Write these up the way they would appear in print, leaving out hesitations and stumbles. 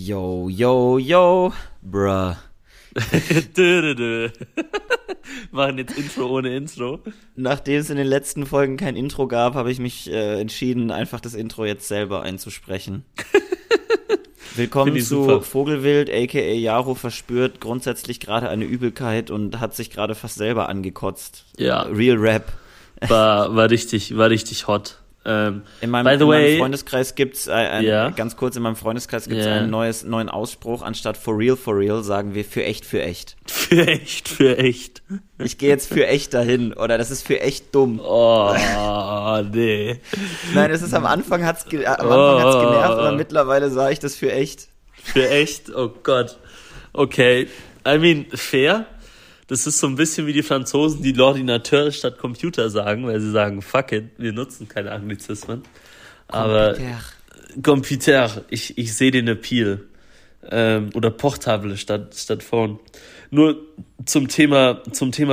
Yo, yo, yo, bruh. Machen jetzt Intro ohne Intro. Nachdem es in den letzten Folgen kein Intro gab, habe ich mich entschieden, einfach das Intro jetzt selber einzusprechen. Willkommen zu super. Vogelwild, a.k.a. Yaro, verspürt grundsätzlich gerade eine Übelkeit und hat sich gerade fast selber angekotzt. Ja. Real Rap. War richtig hot. In meinem Freundeskreis gibt's einen neuen Ausspruch, anstatt for real sagen wir für echt, für echt. Für echt, für echt. Ich gehe jetzt für echt dahin, oder das ist für echt dumm. Oh, nee. Nein, es ist am Anfang hat's genervt, aber mittlerweile sage ich das für echt. Für echt? Oh Gott. Okay. I mean, fair. Das ist so ein bisschen wie die Franzosen, die L'ordinateur statt Computer sagen, weil sie sagen, fuck it, wir nutzen keine Anglizismen. Aber Computer, ich sehe den Appeal. Oder Portable statt Phone. Nur zum Thema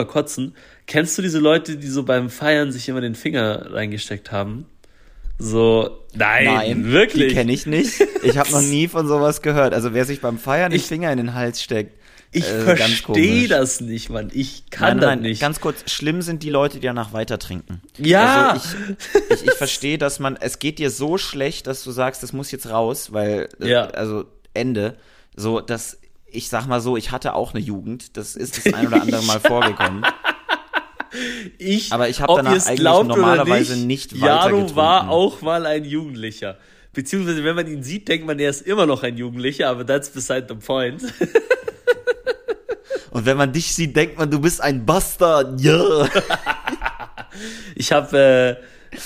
Kotzen. Kennst du diese Leute, die so beim Feiern sich immer den Finger reingesteckt haben? So, nein, wirklich? Die kenne ich nicht. Ich habe noch nie von sowas gehört. Also wer sich beim Feiern den Finger in den Hals steckt. Ich verstehe das nicht, Mann. Ich kann das nicht. Ganz kurz, schlimm sind die Leute, die danach weiter trinken. Ja! Also ich verstehe, dass es geht dir so schlecht, dass du sagst, das muss jetzt raus, weil, Ende. So, dass, ich sag mal so, ich hatte auch eine Jugend, das ist das ein oder andere Mal vorgekommen. Aber ich habe danach eigentlich normalerweise nicht weiter getrunken. Jaro war auch mal ein Jugendlicher. Beziehungsweise, wenn man ihn sieht, denkt man, er ist immer noch ein Jugendlicher, aber that's beside the point. Und wenn man dich sieht, denkt man, du bist ein Bastard. Yeah. Ich habe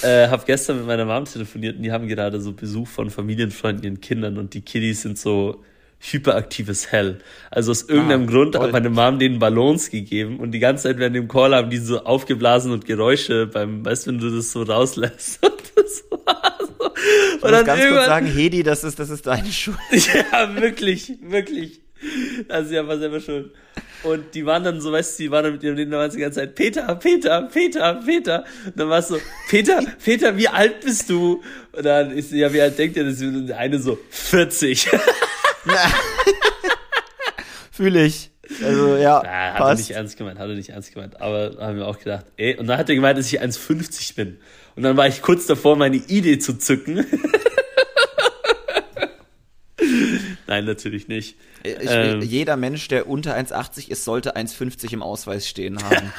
hab gestern mit meiner Mom telefoniert und die haben gerade so Besuch von Familienfreunden, ihren Kindern und die Kiddies sind so hyperaktives Hell. Also aus irgendeinem Grund hat meine Mom denen Ballons gegeben und die ganze Zeit während dem Call haben die so aufgeblasen und Geräusche beim, weißt du, wenn du das so rauslässt. Und das war so. Ich muss ganz kurz sagen, Hedi, das ist deine Schuld. Ja, wirklich, wirklich. Also ja, war selber schuld. Und die waren dann so, weißt du, die waren dann mit ihrem Leben damals die ganze Zeit, Peter, Peter, Peter, Peter. Und dann war es so, Peter, Peter, wie alt bist du? Und dann ist sie, ja, wie alt denkt ihr das? Und der eine so, 40. Fühle ich. Also ja, ja, passt. Hat er nicht ernst gemeint. Aber haben wir auch gedacht, ey. Und dann hat er gemeint, dass ich 1,50 bin. Und dann war ich kurz davor, meine Idee zu zücken. Nein, natürlich nicht. Jeder Mensch, der unter 1,80 ist, sollte 1,50 im Ausweis stehen haben.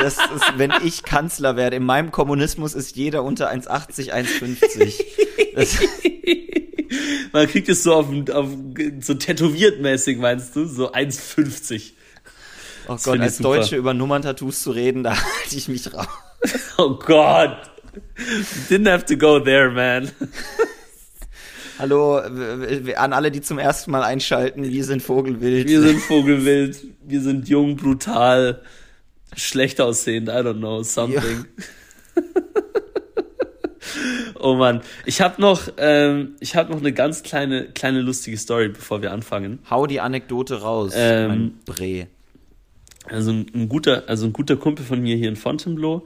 Das ist, wenn ich Kanzler werde, in meinem Kommunismus ist jeder unter 1,80 1,50. Man kriegt es so auf so tätowiert mäßig, meinst du? So 1,50. Oh das Gott, als Deutsche über Nummern-Tattoos zu reden, da halte ich mich raus. Oh Gott. You didn't have to go there, man. Hallo an alle, die zum ersten Mal einschalten, wir sind Vogelwild. Wir sind Vogelwild, wir sind jung, brutal, schlecht aussehend, I don't know, something. Ja. Oh Mann, ich hab noch eine ganz kleine lustige Story, bevor wir anfangen. Hau die Anekdote raus, mein Bre. Also ein guter Kumpel von mir hier in Fontainebleau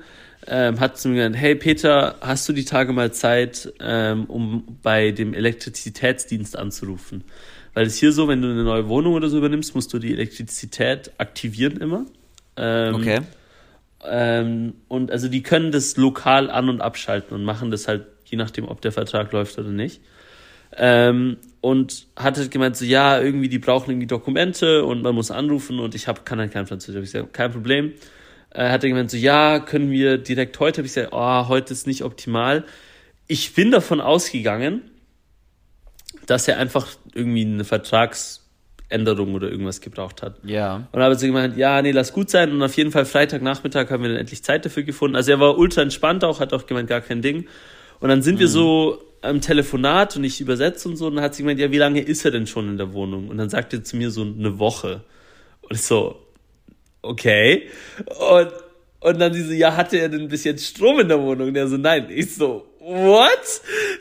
hat zu mir gesagt, hey Peter, hast du die Tage mal Zeit, um bei dem Elektrizitätsdienst anzurufen? Weil es hier so, wenn du eine neue Wohnung oder so übernimmst, musst du die Elektrizität aktivieren immer. Okay. Und also die können das lokal an- und abschalten und machen das halt, je nachdem, ob der Vertrag läuft oder nicht. Und hat halt gemeint, so ja, irgendwie, die brauchen irgendwie Dokumente und man muss anrufen und kann halt kein Französisch. Hab ich gesagt, kein Problem. Hat er gemeint, so ja, können wir direkt heute? Hab ich gesagt, oh, heute ist nicht optimal. Ich bin davon ausgegangen, dass er einfach irgendwie eine Vertragsänderung oder irgendwas gebraucht hat. Ja. Und habe so gemeint, ja, nee, lass gut sein. Und auf jeden Fall Freitagnachmittag haben wir dann endlich Zeit dafür gefunden. Also er war ultra entspannt auch, hat auch gemeint, gar kein Ding. Und dann sind wir so am Telefonat und ich übersetze und so, und dann hat sie gemeint, ja, wie lange ist er denn schon in der Wohnung? Und dann sagt er zu mir so, eine Woche. Und ich so, okay. Und dann sie so, ja, hatte er denn bis jetzt Strom in der Wohnung? Und der so, nein. Ich so, what?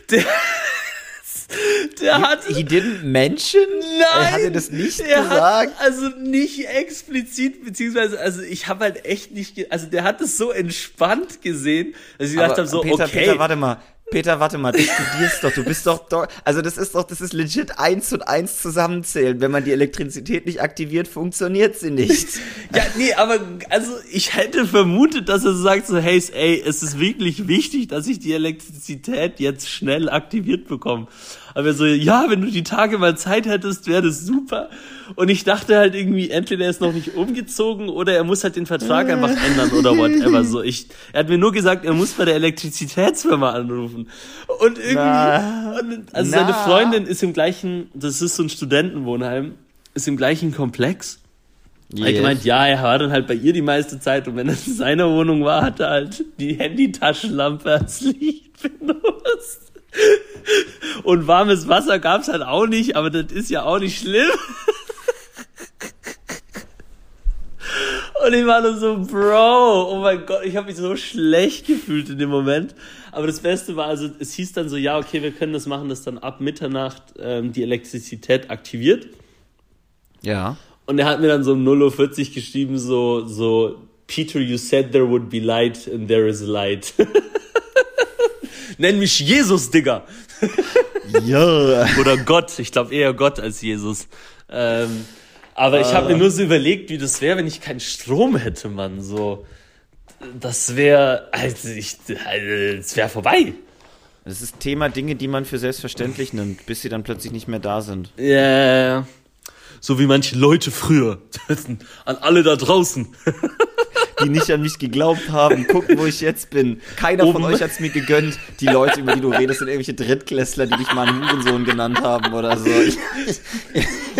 Der hat... He didn't mention? Nein. Er hatte das nicht gesagt? Also nicht explizit, beziehungsweise, also ich habe halt echt nicht... Also der hat das so entspannt gesehen, dass ich gedacht habe, so, Peter, okay... Peter, warte mal. Peter, warte mal, du studierst doch, du bist doch, also das ist legit 1 und 1 zusammenzählen. Wenn man die Elektrizität nicht aktiviert, funktioniert sie nicht. Ja, nee, aber, also, ich hätte vermutet, dass er so sagt, so, hey, ey, es ist wirklich wichtig, dass ich die Elektrizität jetzt schnell aktiviert bekomme. Aber so, ja, wenn du die Tage mal Zeit hättest, wäre das super. Und ich dachte halt irgendwie, entweder er ist noch nicht umgezogen oder er muss halt den Vertrag einfach ändern oder whatever. So, er hat mir nur gesagt, er muss bei der Elektrizitätsfirma anrufen. Und irgendwie, seine Freundin ist im gleichen, das ist so ein Studentenwohnheim, ist im gleichen Komplex. Yes. Er hat gemeint, ja, er war dann halt bei ihr die meiste Zeit und wenn das in seiner Wohnung war, hat er halt die Handytaschenlampe als Licht benutzt. Und warmes Wasser gab's halt auch nicht, aber das ist ja auch nicht schlimm. Und ich war nur so, Bro, oh mein Gott, ich habe mich so schlecht gefühlt in dem Moment. Aber das Beste war, also es hieß dann so, ja, okay, wir können das machen, dass dann ab Mitternacht die Elektrizität aktiviert. Ja. Und er hat mir dann so um 0:40 Uhr geschrieben, so, Peter, you said there would be light and there is light. Nenn mich Jesus, Digga. Ja. Oder Gott. Ich glaube eher Gott als Jesus. Aber ich habe mir nur so überlegt, wie das wäre, wenn ich keinen Strom hätte, Mann. So, das wäre, es wäre vorbei. Das ist Thema Dinge, die man für selbstverständlich nimmt, bis sie dann plötzlich nicht mehr da sind. Ja, yeah. So wie manche Leute früher. An alle da draußen. Die nicht an mich geglaubt haben. Guckt, wo ich jetzt bin. Keiner von euch hat's mir gegönnt. Die Leute, über die du redest, sind irgendwelche Drittklässler, die dich mal einen Hurensohn genannt haben oder so.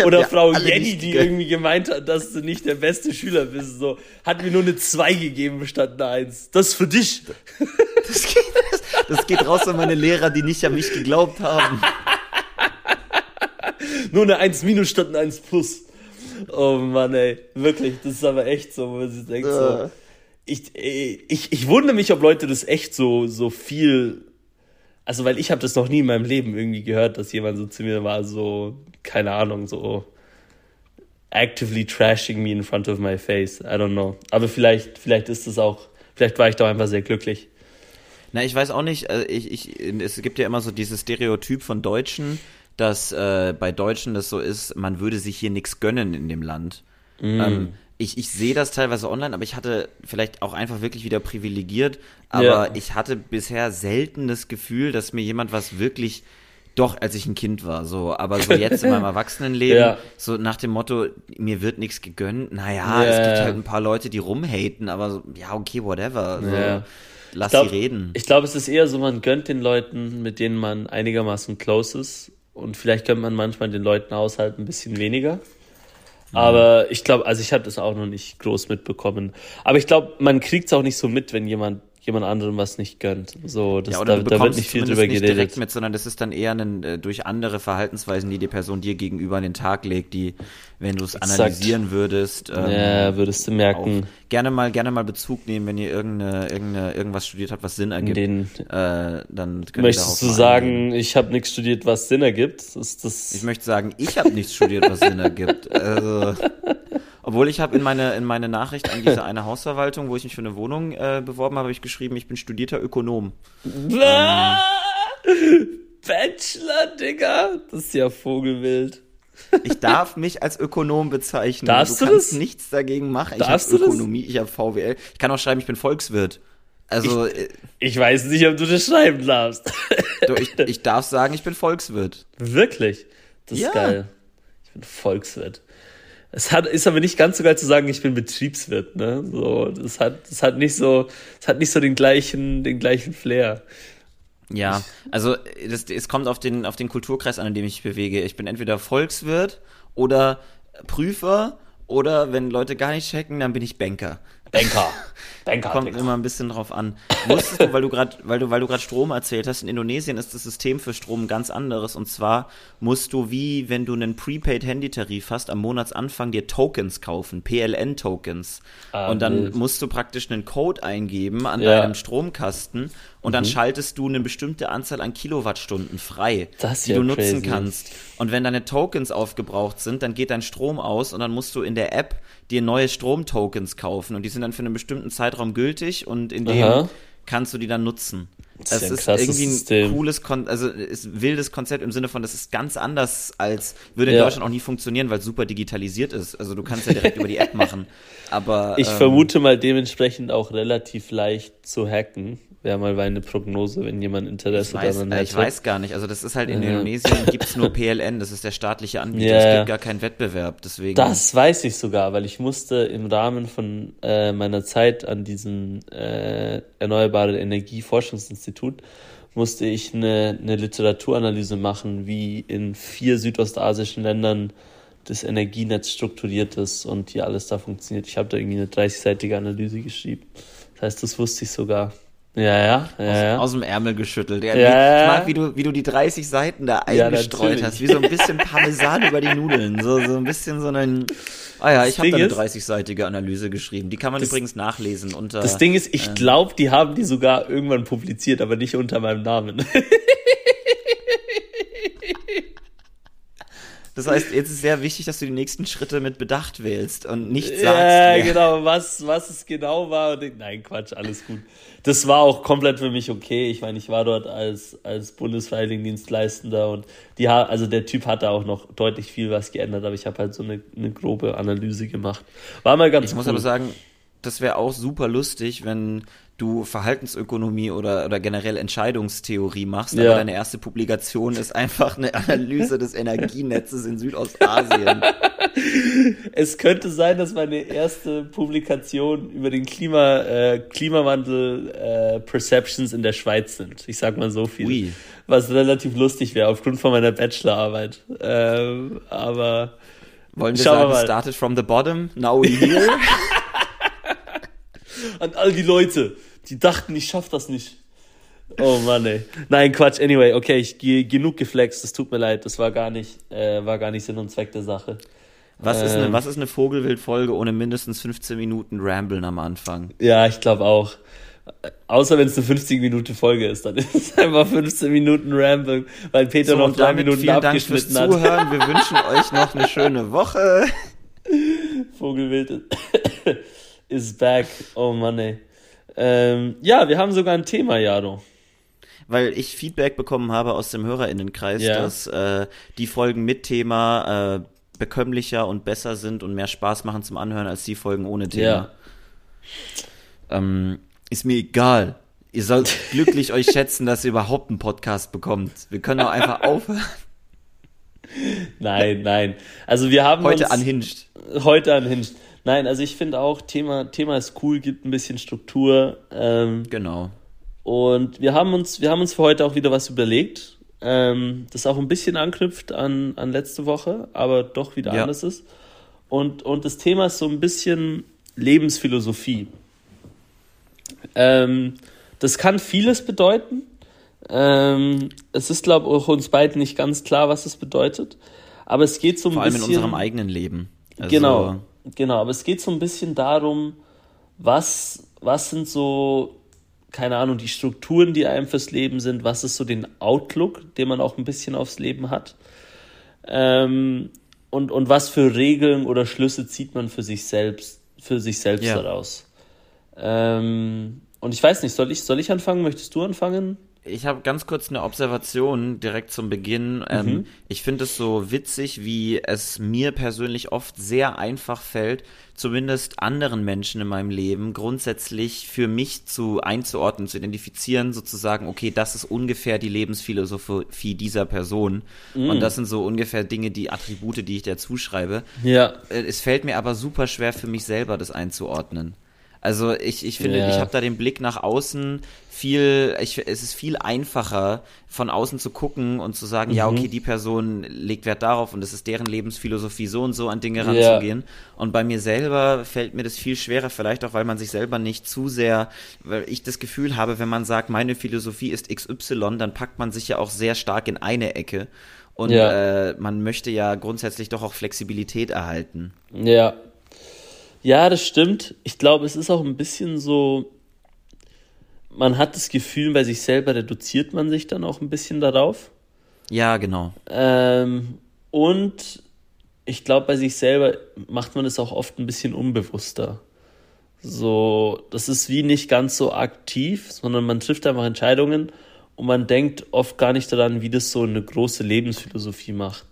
Oder Frau Jenny, die irgendwie gemeint hat, dass du nicht der beste Schüler bist. So, hat mir nur eine 2 gegeben statt eine 1. Das ist für dich. Das geht raus an meine Lehrer, die nicht an mich geglaubt haben. Nur eine 1- statt eine 1+. Oh Mann, ey, wirklich, das ist aber echt so, wo man denkt, so, ich wundere mich, ob Leute das echt so viel, also weil ich habe das noch nie in meinem Leben irgendwie gehört, dass jemand so zu mir war, so, keine Ahnung, so actively trashing me in front of my face, I don't know, aber vielleicht ist das auch, vielleicht war ich doch einfach sehr glücklich. Na, ich weiß auch nicht, also es gibt ja immer so dieses Stereotyp von Deutschen, dass bei Deutschen das so ist, man würde sich hier nichts gönnen in dem Land. Mm. Ich sehe das teilweise online, aber ich hatte vielleicht auch einfach wirklich wieder privilegiert, aber ich hatte bisher selten das Gefühl, dass mir jemand was wirklich, doch, als ich ein Kind war, so, aber so jetzt in meinem Erwachsenenleben, so nach dem Motto, mir wird nichts gegönnt, naja, es gibt halt ein paar Leute, die rumhaten, aber so, ja, okay, whatever, so. Yeah. Lass sie reden. Ich glaube, es ist eher so, man gönnt den Leuten, mit denen man einigermaßen close ist. Und vielleicht könnte man manchmal den Leuten aus halt ein bisschen weniger. Aber ich glaube, also ich habe das auch noch nicht groß mitbekommen. Aber ich glaube, man kriegt es auch nicht so mit, wenn jemand anderem was nicht gönnt. So, das, ja, oder da wird nicht viel drüber geredet. Nicht direkt mit, sondern das ist dann eher durch andere Verhaltensweisen, die die Person dir gegenüber an den Tag legt, die, wenn du es analysieren würdest, würdest du merken. Gerne mal Bezug nehmen, wenn ihr irgendwas studiert habt, was Sinn ergibt. Dann könnt ihr möchtest du sagen, ich habe nichts studiert, was Sinn ergibt? Ist das? Ich möchte sagen, ich habe nichts studiert, was Sinn ergibt. Also, obwohl ich habe in meine Nachricht an diese eine Hausverwaltung, wo ich mich für eine Wohnung beworben habe, ich geschrieben, ich bin studierter Ökonom. Bachelor, Digga. Das ist ja Vogelwild. Ich darf mich als Ökonom bezeichnen. Darfst du das? Du kannst nichts dagegen machen. Darfst ich habe Ökonomie, ich habe VWL. Ich kann auch schreiben, ich bin Volkswirt. Also ich weiß nicht, ob du das schreiben darfst. Ich darf sagen, ich bin Volkswirt. Wirklich? Das ist geil. Ich bin Volkswirt. Ist aber nicht ganz so geil zu sagen, ich bin Betriebswirt, ne? So, das hat nicht so den gleichen Flair. Ja, also es kommt auf den Kulturkreis an, in dem ich mich bewege. Ich bin entweder Volkswirt oder Prüfer oder wenn Leute gar nicht checken, dann bin ich Banker. Kommt immer ein bisschen drauf an. Wusstest du, weil du gerade Strom erzählt hast, in Indonesien ist das System für Strom ganz anderes. Und zwar musst du, wie wenn du einen Prepaid-Handy-Tarif hast, am Monatsanfang dir Tokens kaufen, PLN-Tokens. Und dann musst du praktisch einen Code eingeben an deinem Stromkasten und dann schaltest du eine bestimmte Anzahl an Kilowattstunden frei, die du nutzen kannst. Und wenn deine Tokens aufgebraucht sind, dann geht dein Strom aus und dann musst du in der App dir neue Stromtokens kaufen und die sind dann für einen bestimmten Zeitraum gültig und in dem kannst du die dann nutzen. Das ist ja irgendwie ein System. Cooles, also ist wildes Konzept im Sinne von, das ist ganz anders als, würde in Deutschland auch nie funktionieren, weil es super digitalisiert ist. Also du kannst ja direkt über die App machen. Aber ich vermute mal dementsprechend auch relativ leicht zu hacken. Wäre mal eine Prognose, wenn jemand Interesse daran hätte. Ich weiß gar nicht. Also das ist halt in Indonesien gibt es nur PLN, das ist der staatliche Anbieter. Es gibt gar keinen Wettbewerb. Deswegen. Das weiß ich sogar, weil ich musste im Rahmen von meiner Zeit an diesem Erneuerbare Energie Forschungsinstitut musste ich eine Literaturanalyse machen, wie in 4 südostasischen Ländern das Energienetz strukturiert ist und wie alles da funktioniert. Ich habe da irgendwie eine 30-seitige Analyse geschrieben. Das heißt, das wusste ich sogar. Aus dem Ärmel geschüttelt. Ich mag, wie du die 30 Seiten da eingestreut hast, wie so ein bisschen Parmesan über die Nudeln. So ein bisschen so ein. Ich habe da eine 30-seitige Analyse geschrieben. Die kann man übrigens nachlesen. Das Ding ist, ich glaube, die haben die sogar irgendwann publiziert, aber nicht unter meinem Namen. Das heißt, jetzt ist sehr wichtig, dass du die nächsten Schritte mit Bedacht wählst und nicht sagst. Genau, was es genau war. Nein, Quatsch, alles gut. Das war auch komplett für mich okay. Ich meine, ich war dort als Bundesfreiwilligendienstleistender und der Typ hat da auch noch deutlich viel was geändert, aber ich habe halt so eine grobe Analyse gemacht. War mal ganz cool. Ich muss aber sagen, das wäre auch super lustig, wenn du Verhaltensökonomie oder generell Entscheidungstheorie machst, aber deine erste Publikation ist einfach eine Analyse des Energienetzes in Südostasien. Es könnte sein, dass meine erste Publikation über den Klimawandel Perceptions in der Schweiz sind. Ich sag mal so viel. Ui. Was relativ lustig wäre, aufgrund von meiner Bachelorarbeit. Aber wollen wir sagen, started from the bottom, now we're here? An all die Leute, die dachten, ich schaff das nicht. Oh Mann, ey. Nein, Quatsch. Anyway, okay, ich gehe genug geflext. Das tut mir leid. Das war gar nicht Sinn und Zweck der Sache. Was ist eine Vogelwild-Folge ohne mindestens 15 Minuten Ramblen am Anfang? Ja, ich glaube auch. Außer wenn es eine 50-Minuten-Folge ist, dann ist es einfach 15 Minuten Ramblen, weil Peter noch 3 Minuten abgeschnitten hat. Vielen Dank fürs Zuhören. Wir wünschen euch noch eine schöne Woche. Vogelwild is back. Oh Mann, ey. Wir haben sogar ein Thema, Jaro. Weil ich Feedback bekommen habe aus dem HörerInnenkreis, dass die Folgen mit Thema bekömmlicher und besser sind und mehr Spaß machen zum Anhören als die Folgen ohne Thema. Ja. Ist mir egal. Ihr sollt glücklich euch schätzen, dass ihr überhaupt einen Podcast bekommt. Wir können auch einfach aufhören. Nein. Also wir haben heute unhinged. Nein, also ich finde auch, Thema ist cool, gibt ein bisschen Struktur. Genau. Und wir haben uns für heute auch wieder was überlegt, das auch ein bisschen anknüpft an letzte Woche, aber doch wieder anders ist. Und das Thema ist so ein bisschen Lebensphilosophie. Das kann vieles bedeuten. Es ist, glaube ich, auch uns beiden nicht ganz klar, was es bedeutet. Aber es geht so ein bisschen. Vor allem in unserem eigenen Leben. Also, Genau, aber es geht so ein bisschen darum, was sind so, keine Ahnung, die Strukturen, die einem fürs Leben sind, was ist so den Outlook, den man auch ein bisschen aufs Leben hat, und was für Regeln oder Schlüsse zieht man für sich selbst daraus. Und ich weiß nicht, soll ich anfangen? Möchtest du anfangen? Ich habe ganz kurz eine Observation direkt zum Beginn. Ich finde es so witzig, wie es mir persönlich oft sehr einfach fällt, zumindest anderen Menschen in meinem Leben grundsätzlich für mich einzuordnen, zu identifizieren, sozusagen, okay, das ist ungefähr die Lebensphilosophie dieser Person. Und das sind so ungefähr Dinge, die Attribute, die ich der zuschreibe. Ja. Es fällt mir aber super schwer, für mich selber das einzuordnen. Also ich finde, ich habe da den Blick nach außen es ist viel einfacher, von außen zu gucken und zu sagen, ja, okay, die Person legt Wert darauf und es ist deren Lebensphilosophie, so und so an Dinge ranzugehen. Und bei mir selber fällt mir das viel schwerer, vielleicht auch, weil man sich selber nicht zu sehr, weil ich das Gefühl habe, wenn man sagt, meine Philosophie ist XY, dann packt man sich ja auch sehr stark in eine Ecke. Und man möchte ja grundsätzlich doch auch Flexibilität erhalten. Ja. Ja, das stimmt. Ich glaube, es ist auch ein bisschen so, man hat das Gefühl, bei sich selber reduziert man sich dann auch ein bisschen darauf. Ja, genau. Und ich glaube, bei sich selber macht man es auch oft ein bisschen unbewusster. so, das ist wie nicht ganz so aktiv, sondern man trifft einfach Entscheidungen und man denkt oft gar nicht daran, wie das so eine große Lebensphilosophie macht.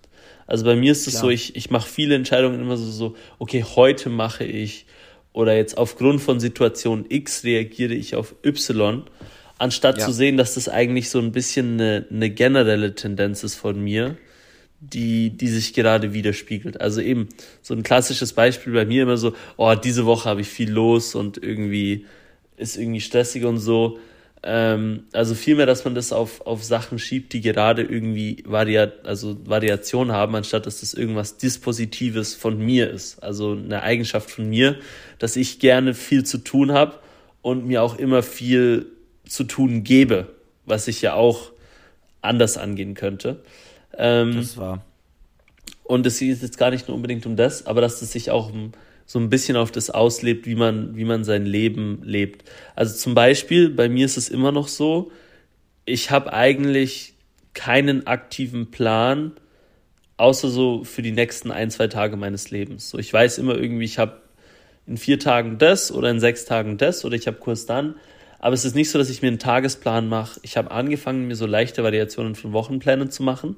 Also bei mir ist es so, ich mache viele Entscheidungen immer so, okay, heute mache ich oder jetzt aufgrund von Situation X reagiere ich auf Y, anstatt zu sehen, dass das eigentlich so ein bisschen eine generelle Tendenz ist von mir, die sich gerade widerspiegelt. Also eben so ein klassisches Beispiel bei mir immer so, oh, diese Woche habe ich viel los und irgendwie ist irgendwie stressig und so. Also vielmehr, dass man das auf Sachen schiebt, die gerade irgendwie Variation haben, anstatt dass das irgendwas Dispositives von mir ist. Also eine Eigenschaft von mir, dass ich gerne viel zu tun habe und mir auch immer viel zu tun gebe, was ich ja auch anders angehen könnte. Das war. Und es geht jetzt gar nicht nur unbedingt um das, aber dass es sich auch so ein bisschen auf das auslebt, wie man sein Leben lebt. Also zum Beispiel, bei mir ist es immer noch so, ich habe eigentlich keinen aktiven Plan, außer so für die nächsten 1-2 Tage meines Lebens. So, ich weiß immer irgendwie, ich habe in 4 Tagen das oder in 6 Tagen das oder ich habe Kurs dann. Aber es ist nicht so, dass ich mir einen Tagesplan mache. Ich habe angefangen, mir so leichte Variationen von Wochenplänen zu machen.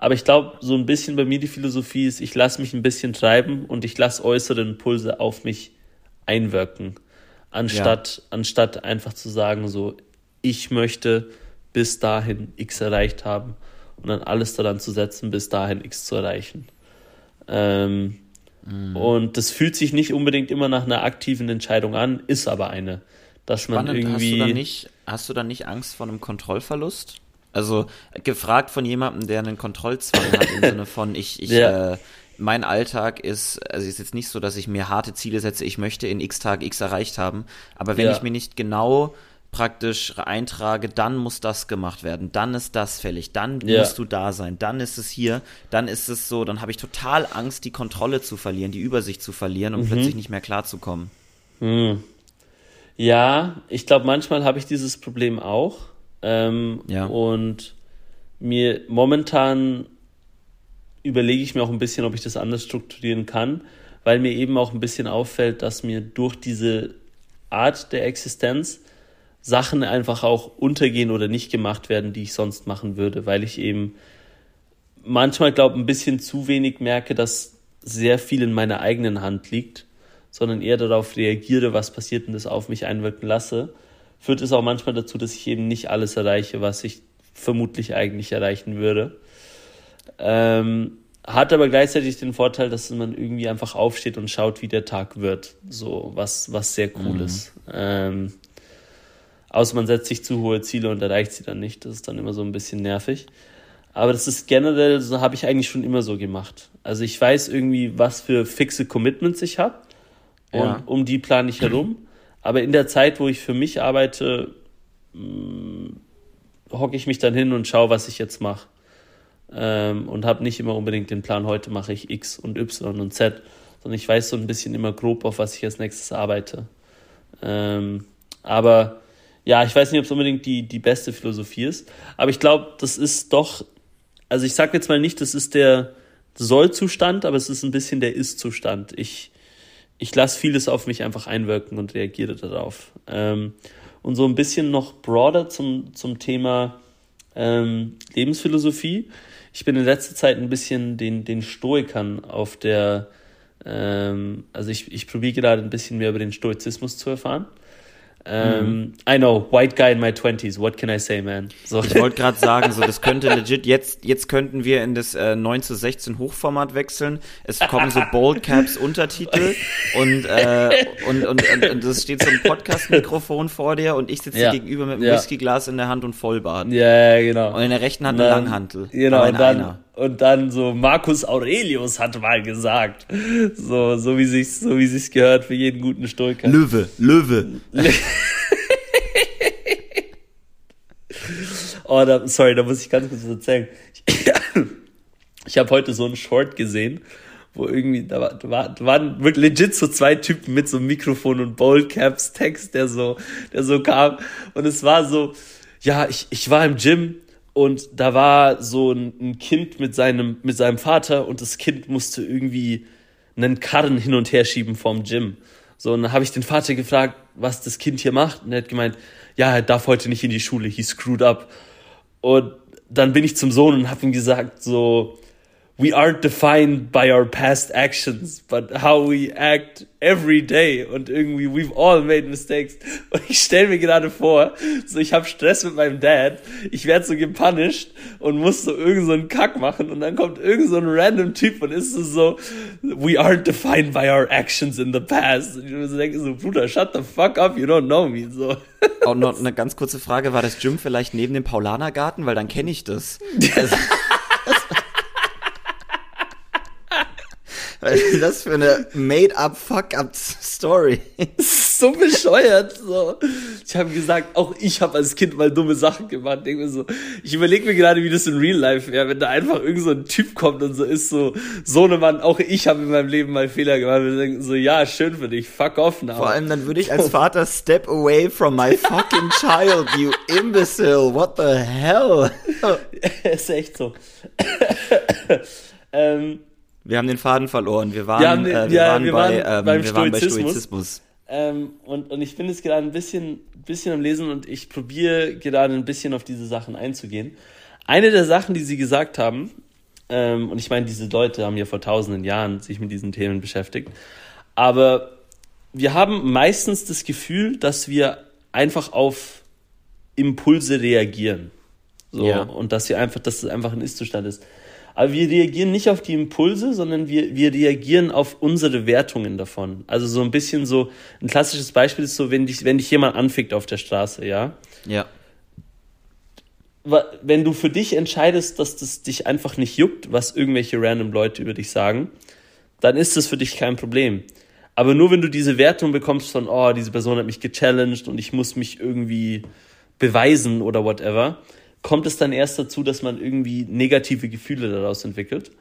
Aber ich glaube, so ein bisschen bei mir die Philosophie ist, ich lasse mich ein bisschen treiben und ich lasse äußere Impulse auf mich einwirken. Anstatt einfach zu sagen, so, ich möchte bis dahin X erreicht haben und dann alles daran zu setzen, bis dahin X zu erreichen. Und das fühlt sich nicht unbedingt immer nach einer aktiven Entscheidung an, ist aber eine. Dass spannend, man irgendwie hast du dann nicht Angst vor einem Kontrollverlust? Also gefragt von jemandem, der einen Kontrollzwang hat, im Sinne von, mein Alltag ist, also ist jetzt nicht so, dass ich mir harte Ziele setze, ich möchte in x Tag x erreicht haben, aber wenn ich mir nicht genau praktisch eintrage, dann muss das gemacht werden, dann ist das fällig, dann musst du da sein, dann ist es hier, dann ist es so, dann habe ich total Angst, die Kontrolle zu verlieren, die Übersicht zu verlieren und plötzlich nicht mehr klarzukommen. Mhm. Ja, ich glaube, manchmal habe ich dieses Problem auch. Und mir momentan überlege ich mir auch ein bisschen, ob ich das anders strukturieren kann, weil mir eben auch ein bisschen auffällt, dass mir durch diese Art der Existenz Sachen einfach auch untergehen oder nicht gemacht werden, die ich sonst machen würde, weil ich eben manchmal, glaube ich, ein bisschen zu wenig merke, dass sehr viel in meiner eigenen Hand liegt, sondern eher darauf reagiere, was passiert und das auf mich einwirken lasse, führt es auch manchmal dazu, dass ich eben nicht alles erreiche, was ich vermutlich eigentlich erreichen würde. Hat aber gleichzeitig den Vorteil, dass man irgendwie einfach aufsteht und schaut, wie der Tag wird. So, was sehr cool ist. Außer man setzt sich zu hohe Ziele und erreicht sie dann nicht. Das ist dann immer so ein bisschen nervig. Aber das ist generell, so habe ich eigentlich schon immer so gemacht. Also ich weiß irgendwie, was für fixe Commitments ich habe. Und um die plane ich herum. Aber in der Zeit, wo ich für mich arbeite, hocke ich mich dann hin und schaue, was ich jetzt mache. Und habe nicht immer unbedingt den Plan, heute mache ich X und Y und Z, sondern ich weiß so ein bisschen immer grob, auf was ich als nächstes arbeite. Aber ja, ich weiß nicht, ob es unbedingt die beste Philosophie ist. Aber ich glaube, das ist doch, also ich sage jetzt mal nicht, das ist der Soll-Zustand, aber es ist ein bisschen der Ist-Zustand. Ich lasse vieles auf mich einfach einwirken und reagiere darauf. Und so ein bisschen noch broader zum Thema Lebensphilosophie. Ich bin in letzter Zeit ein bisschen den Stoikern auf der... also ich probiere gerade ein bisschen mehr über den Stoizismus zu erfahren. I know, white guy in my 20s, what can I say, man? So. Ich wollte gerade sagen, so, das könnte legit, jetzt könnten wir in das 9:16 Hochformat wechseln, es kommen so Bold Caps Untertitel und es steht so ein Podcast-Mikrofon vor dir und ich sitze dir gegenüber mit einem Whiskyglas in der Hand und Vollbart. Ja, genau. Und in der rechten Hand eine Langhantel. Genau, und dann so, Marcus Aurelius hat mal gesagt, so wie sich's gehört für jeden guten Stoiker. Löwe. Oh, da muss ich ganz kurz was erzählen. Ich habe heute so einen Short gesehen, wo irgendwie, da waren wirklich legit so 2 Typen mit so Mikrofon und Boldcaps Text, der so kam. Und es war so, ja, ich war im Gym und da war so ein Kind mit seinem Vater und das Kind musste irgendwie einen Karren hin und her schieben vorm Gym. So, und dann habe ich den Vater gefragt, was das Kind hier macht. Und er hat gemeint, ja, er darf heute nicht in die Schule, he screwed up. Und dann bin ich zum Sohn und habe ihm gesagt, so, we aren't defined by our past actions, but how we act every day. Und irgendwie, we've all made mistakes. Und ich stelle mir gerade vor, so, ich habe Stress mit meinem Dad, ich werde so gepunished und muss so irgend so einen Kack machen. Und dann kommt irgend so ein random Typ und ist so, we aren't defined by our actions in the past. Und ich so denke so, Bruder, shut the fuck up, you don't know me. So. Auch noch eine ganz kurze Frage, war das Gym vielleicht neben dem Paulanergarten? Weil dann kenne ich das. Also, was ist das für eine Made-up-Fuck-up-Story? So bescheuert. So. Ich habe gesagt, auch ich habe als Kind mal dumme Sachen gemacht. Ich überlege mir gerade, wie das in Real Life wäre, wenn da einfach irgend so ein Typ kommt und so ist, so ne Mann, auch ich habe in meinem Leben mal Fehler gemacht. Wir denken so, ja, schön für dich, fuck off now. Vor allem, dann würde ich als Vater step away from my fucking child, you imbecile, what the hell? Ist echt so. Wir haben den Faden verloren. Wir waren bei Stoizismus. Und ich bin jetzt gerade ein bisschen am Lesen und ich probiere gerade ein bisschen auf diese Sachen einzugehen. Eine der Sachen, die sie gesagt haben, und ich meine, diese Leute haben ja vor tausenden Jahren sich mit diesen Themen beschäftigt, aber wir haben meistens das Gefühl, dass wir einfach auf Impulse reagieren. So, ja. Und dass es einfach ein Ist-Zustand ist. Aber wir reagieren nicht auf die Impulse, sondern wir reagieren auf unsere Wertungen davon. Also so ein bisschen so, ein klassisches Beispiel ist so, wenn dich jemand anfickt auf der Straße, ja? Ja. Wenn du für dich entscheidest, dass das dich einfach nicht juckt, was irgendwelche random Leute über dich sagen, dann ist das für dich kein Problem. Aber nur wenn du diese Wertung bekommst von, oh, diese Person hat mich gechallenged und ich muss mich irgendwie beweisen oder whatever, kommt es dann erst dazu, dass man irgendwie negative Gefühle daraus entwickelt.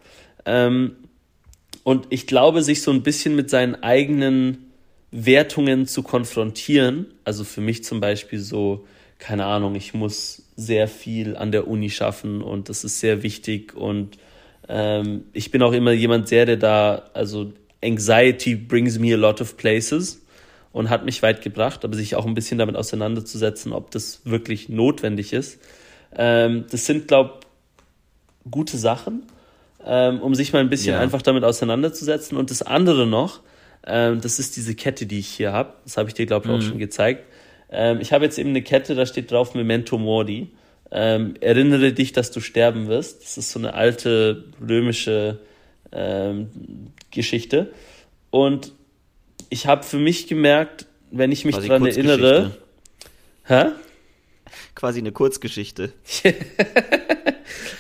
Und ich glaube, sich so ein bisschen mit seinen eigenen Wertungen zu konfrontieren, also für mich zum Beispiel so, keine Ahnung, ich muss sehr viel an der Uni schaffen und das ist sehr wichtig und ich bin auch immer jemand also Anxiety brings me a lot of places und hat mich weit gebracht, aber sich auch ein bisschen damit auseinanderzusetzen, ob das wirklich notwendig ist. Das sind, glaube ich, gute Sachen, um sich mal ein bisschen einfach damit auseinanderzusetzen. Und das andere noch, das ist diese Kette, die ich hier habe. Das habe ich dir, glaube ich, auch schon gezeigt. Ich habe jetzt eben eine Kette, da steht drauf Memento Mori. Erinnere dich, dass du sterben wirst. Das ist so eine alte römische Geschichte. Und ich habe für mich gemerkt, wenn ich mich daran erinnere... Hä? Quasi eine Kurzgeschichte.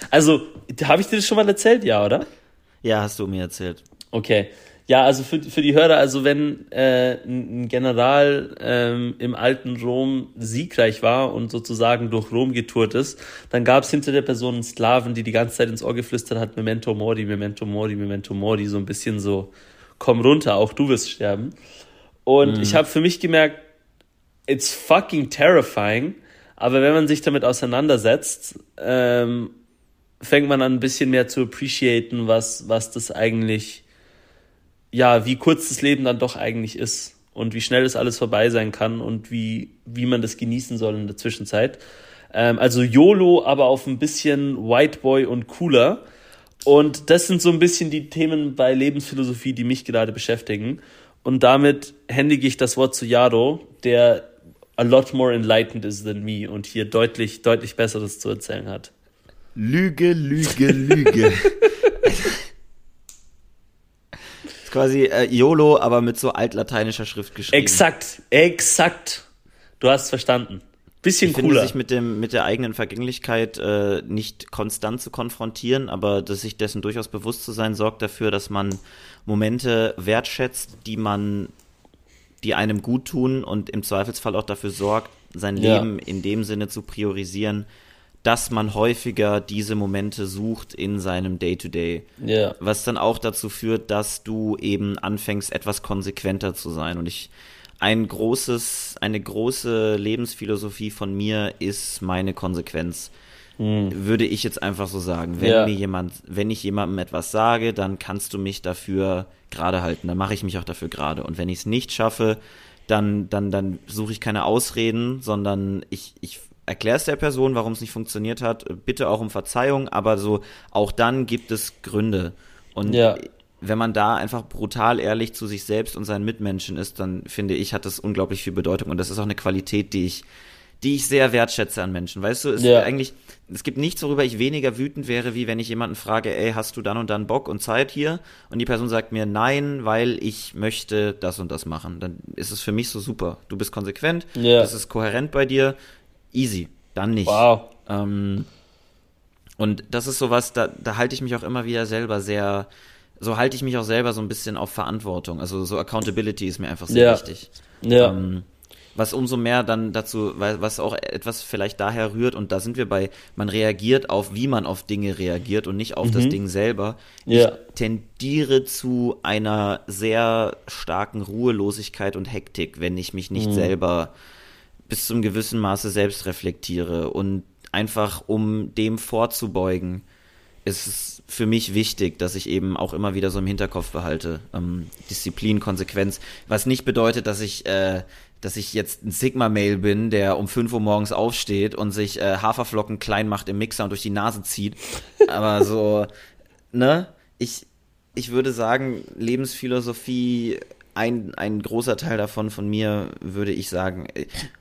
Also, habe ich dir das schon mal erzählt, ja, oder? Ja, hast du mir erzählt. Okay. Ja, also für die Hörer, also wenn ein General im alten Rom siegreich war und sozusagen durch Rom getourt ist, dann gab es hinter der Person einen Sklaven, die ganze Zeit ins Ohr geflüstert hat, Memento Mori, Memento Mori, Memento Mori, so ein bisschen so, komm runter, auch du wirst sterben. Und ich habe für mich gemerkt, it's fucking terrifying. Aber wenn man sich damit auseinandersetzt, fängt man an, ein bisschen mehr zu appreciaten, was das eigentlich, ja, wie kurz das Leben dann doch eigentlich ist und wie schnell das alles vorbei sein kann und wie man das genießen soll in der Zwischenzeit. Also YOLO, aber auf ein bisschen White Boy und cooler. Und das sind so ein bisschen die Themen bei Lebensphilosophie, die mich gerade beschäftigen. Und damit händige ich das Wort zu Yaro, der a lot more enlightened is than me und hier deutlich, deutlich Besseres zu erzählen hat. Lüge, Lüge, Lüge. Ist quasi YOLO, aber mit so altlateinischer Schrift geschrieben. Exakt. Du hast verstanden. Bisschen cooler. Ich finde, sich mit der eigenen Vergänglichkeit nicht konstant zu konfrontieren, aber dass sich dessen durchaus bewusst zu sein, sorgt dafür, dass man Momente wertschätzt, die einem gut tun und im Zweifelsfall auch dafür sorgt, sein Leben in dem Sinne zu priorisieren, dass man häufiger diese Momente sucht in seinem Day-to-Day. Ja. Was dann auch dazu führt, dass du eben anfängst, etwas konsequenter zu sein. Und eine große Lebensphilosophie von mir ist meine Konsequenz. würde ich jetzt einfach so sagen. Wenn wenn ich jemandem etwas sage, dann kannst du mich dafür gerade halten. Dann mache ich mich auch dafür gerade. Und wenn ich es nicht schaffe, dann suche ich keine Ausreden, sondern ich erklär's der Person, warum es nicht funktioniert hat. Bitte auch um Verzeihung, aber so, auch dann gibt es Gründe. Und wenn man da einfach brutal ehrlich zu sich selbst und seinen Mitmenschen ist, dann finde ich, hat das unglaublich viel Bedeutung. Und das ist auch eine Qualität, die ich sehr wertschätze an Menschen. Weißt du, es gibt nichts, worüber ich weniger wütend wäre, wie wenn ich jemanden frage, ey, hast du dann und dann Bock und Zeit hier? Und die Person sagt mir, nein, weil ich möchte das und das machen. Dann ist es für mich so super. Du bist konsequent, das ist kohärent bei dir, easy, dann nicht. Wow. Und das ist sowas, da halte ich mich auch immer wieder selber sehr... So halte ich mich auch selber so ein bisschen auf Verantwortung. Also so Accountability ist mir einfach sehr wichtig. Ja. Was umso mehr dann dazu, was auch etwas vielleicht daher rührt, und da sind wir bei, man reagiert auf, wie man auf Dinge reagiert und nicht auf das Ding selber. Ja. Ich tendiere zu einer sehr starken Ruhelosigkeit und Hektik, wenn ich mich nicht selber bis zum gewissen Maße selbst reflektiere. Und einfach, um dem vorzubeugen, es ist für mich wichtig, dass ich eben auch immer wieder so im Hinterkopf behalte. Disziplin, Konsequenz, was nicht bedeutet, dass ich jetzt ein Sigma-Male bin, der um 5 Uhr morgens aufsteht und sich Haferflocken klein macht im Mixer und durch die Nase zieht. Aber so, ne? Ich würde sagen, Lebensphilosophie, ein großer Teil davon von mir, würde ich sagen,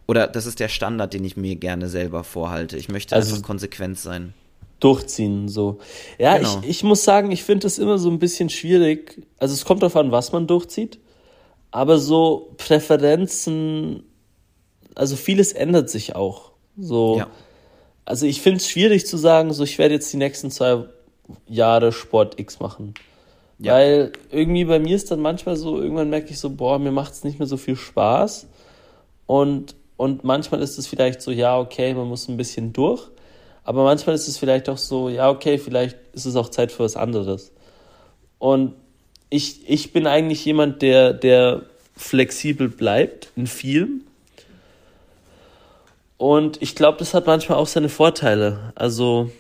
oder das ist der Standard, den ich mir gerne selber vorhalte. Ich möchte einfach konsequent sein. Durchziehen, so. Ja, genau. Ich muss sagen, ich finde das immer so ein bisschen schwierig. Also es kommt darauf an, was man durchzieht, aber so Präferenzen, also vieles ändert sich auch. So, Also ich finde es schwierig zu sagen, so ich werde jetzt die nächsten 2 Jahre Sport X machen. Ja. Weil irgendwie bei mir ist dann manchmal so, irgendwann merke ich so, boah, mir macht es nicht mehr so viel Spaß. Und manchmal ist es vielleicht so, ja, okay, man muss ein bisschen durch. Aber manchmal ist es vielleicht auch so, ja, okay, vielleicht ist es auch Zeit für was anderes. Und ich bin eigentlich jemand, der flexibel bleibt in vielem. Und ich glaube, das hat manchmal auch seine Vorteile. Also,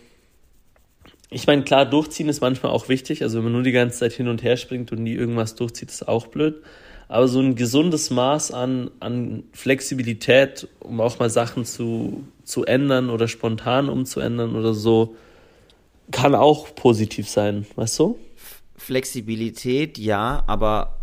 ich meine, klar, durchziehen ist manchmal auch wichtig. Also, wenn man nur die ganze Zeit hin und her springt und nie irgendwas durchzieht, ist auch blöd. Aber so ein gesundes Maß an Flexibilität, um auch mal Sachen zu ändern oder spontan umzuändern oder so, kann auch positiv sein, weißt du? Flexibilität, ja, aber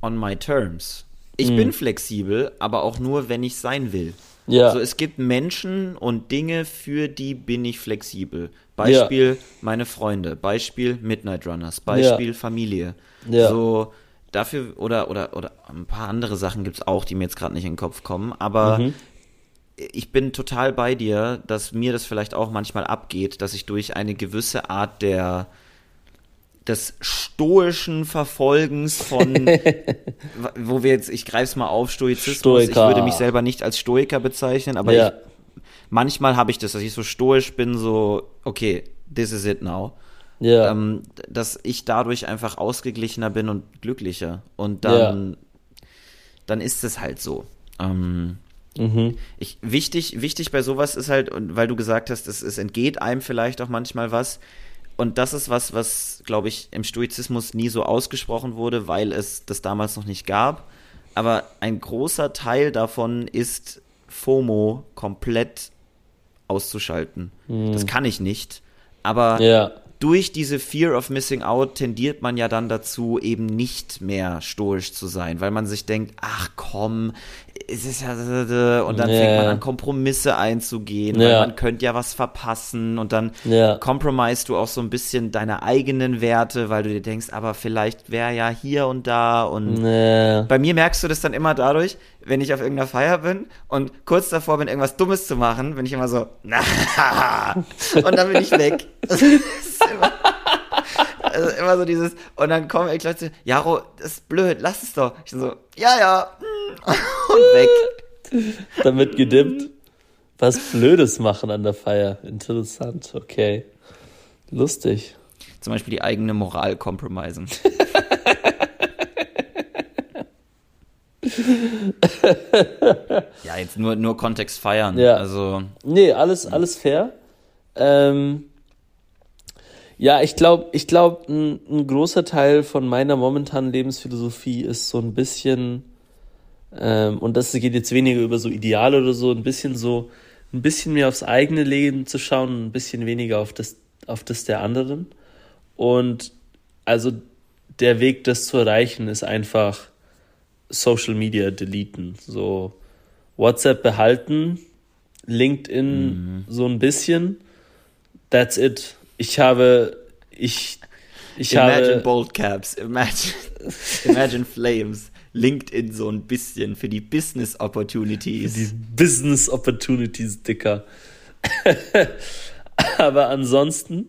on my terms. Ich bin flexibel, aber auch nur, wenn ich sein will. Ja. Also es gibt Menschen und Dinge, für die bin ich flexibel. Beispiel meine Freunde, Beispiel Midnight Runners, Beispiel Familie. Ja. So... Dafür oder ein paar andere Sachen gibt es auch, die mir jetzt gerade nicht in den Kopf kommen, aber ich bin total bei dir, dass mir das vielleicht auch manchmal abgeht, dass ich durch eine gewisse Art des stoischen Verfolgens von, wo wir jetzt, ich greif's mal auf, Stoizismus, Stoiker. Ich würde mich selber nicht als Stoiker bezeichnen, aber manchmal habe ich das, dass ich so stoisch bin, so, okay, this is it now. Yeah. Dass ich dadurch einfach ausgeglichener bin und glücklicher. Und dann ist es halt so. Wichtig bei sowas ist halt, und weil du gesagt hast, es entgeht einem vielleicht auch manchmal was. Und das ist was, glaube ich, im Stoizismus nie so ausgesprochen wurde, weil es das damals noch nicht gab. Aber ein großer Teil davon ist, FOMO komplett auszuschalten. Das kann ich nicht. Aber... Yeah. Durch diese Fear of Missing Out tendiert man ja dann dazu, eben nicht mehr stoisch zu sein, weil man sich denkt, ach komm, es ist ja... Und dann fängt man an, Kompromisse einzugehen, weil man könnte ja was verpassen und dann compromisest du auch so ein bisschen deine eigenen Werte, weil du dir denkst, aber vielleicht wäre ja hier und da und... Bei mir merkst du das dann immer dadurch, wenn ich auf irgendeiner Feier bin und kurz davor bin, irgendwas Dummes zu machen, bin ich immer so... und dann bin ich weg. Immer so dieses, und dann kommen echt Leute, Jaro, das ist blöd, lass es doch. Ich bin so, ja, und weg. Damit gedimmt, was Blödes machen an der Feier. Interessant, okay. Lustig. Zum Beispiel die eigene Moral kompromisen. Ja, jetzt nur Kontext feiern. Ja. Also, nee, alles fair. Ja, ich glaube, ein großer Teil von meiner momentanen Lebensphilosophie ist so ein bisschen, und das geht jetzt weniger über so Ideale oder so, ein bisschen mehr aufs eigene Leben zu schauen, ein bisschen weniger auf das der anderen. Und also der Weg, das zu erreichen, ist einfach Social Media deleten, so WhatsApp behalten, LinkedIn so ein bisschen, that's it. Imagine Bold Caps, imagine Flames, LinkedIn so ein bisschen für die Business Opportunities. Für die Business Opportunities, Dicker. Aber ansonsten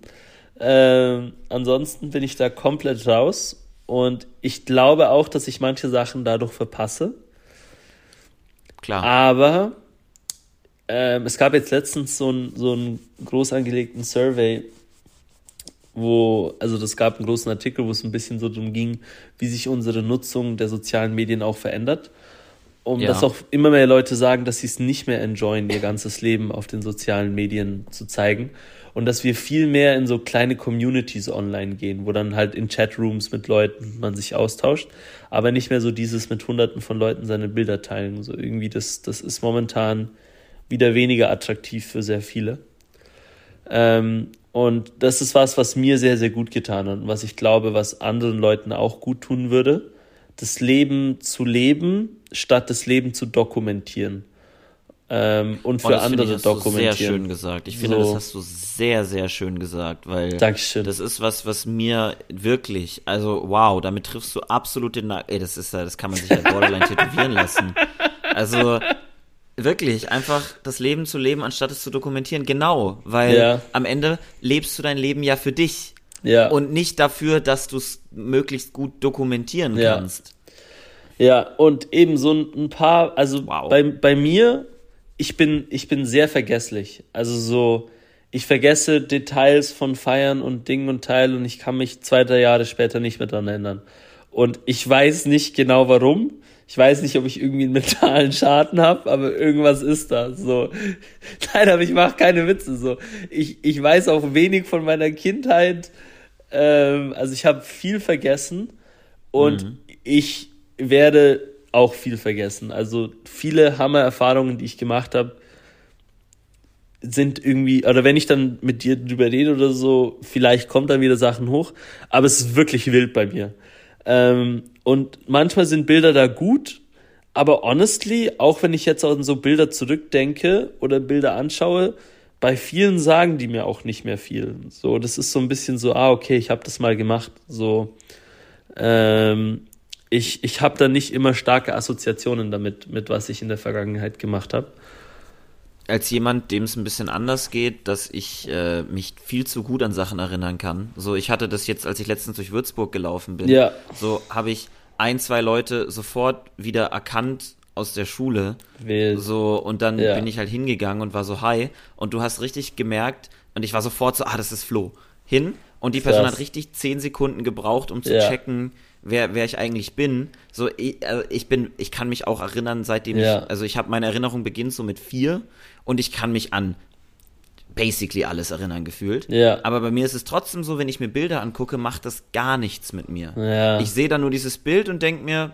bin ich da komplett raus und ich glaube auch, dass ich manche Sachen dadurch verpasse. Klar. Aber es gab jetzt letztens so einen groß angelegten Survey, es gab einen großen Artikel, wo es ein bisschen so darum ging, wie sich unsere Nutzung der sozialen Medien auch verändert. Und dass auch immer mehr Leute sagen, dass sie es nicht mehr enjoyen, ihr ganzes Leben auf den sozialen Medien zu zeigen. Und dass wir viel mehr in so kleine Communities online gehen, wo dann halt in Chatrooms mit Leuten man sich austauscht, aber nicht mehr so dieses mit Hunderten von Leuten seine Bilder teilen. So irgendwie, das ist momentan wieder weniger attraktiv für sehr viele. Und das ist was mir sehr, sehr gut getan hat und was ich glaube, was anderen Leuten auch gut tun würde, das Leben zu leben, statt das Leben zu dokumentieren. Und für andere dokumentieren. Sehr schön gesagt. Ich finde, das hast du sehr, sehr schön gesagt, weil Dankeschön. Das ist was mir wirklich, also wow, damit triffst du absolut den Nagel. Ey, das kann man sich ja borderline tätowieren lassen. Also wirklich, einfach das Leben zu leben, anstatt es zu dokumentieren. Genau, weil am Ende lebst du dein Leben ja für dich. Ja. Und nicht dafür, dass du es möglichst gut dokumentieren kannst. Ja, und eben so ein paar, also bei mir, ich bin sehr vergesslich. Also so, ich vergesse Details von Feiern und Dingen und Teilen und ich kann mich 2-3 Jahre später nicht mehr dran erinnern. Und ich weiß nicht genau warum. Ich weiß nicht, ob ich irgendwie einen mentalen Schaden habe, aber irgendwas ist da. So. Nein, aber ich mache keine Witze. So. Ich weiß auch wenig von meiner Kindheit. Also ich habe viel vergessen und ich werde auch viel vergessen. Also viele Hammer-Erfahrungen, die ich gemacht habe, sind irgendwie, oder wenn ich dann mit dir drüber rede oder so, vielleicht kommt dann wieder Sachen hoch, aber es ist wirklich wild bei mir. Und manchmal sind Bilder da gut, aber honestly, auch wenn ich jetzt an so Bilder zurückdenke oder Bilder anschaue, bei vielen sagen die mir auch nicht mehr viel. So, das ist so ein bisschen so, okay, ich habe das mal gemacht. So, ich habe da nicht immer starke Assoziationen damit, mit was ich in der Vergangenheit gemacht habe. Als jemand, dem es ein bisschen anders geht, dass ich mich viel zu gut an Sachen erinnern kann. So, ich hatte das jetzt, als ich letztens durch Würzburg gelaufen bin, so habe ich 1-2 Leute sofort wieder erkannt aus der Schule. Wild. So, und dann bin ich halt hingegangen und war so, hi. Und du hast richtig gemerkt, und ich war sofort so, das ist Flo. Hin. Und die Person hat richtig 10 Sekunden gebraucht, um zu checken, wer ich eigentlich bin. So, ich kann mich auch erinnern, seitdem meine Erinnerung beginnt so mit 4 und ich kann mich an basically alles erinnern gefühlt. Ja. Aber bei mir ist es trotzdem so, wenn ich mir Bilder angucke, macht das gar nichts mit mir. Ja. Ich sehe dann nur dieses Bild und denke mir,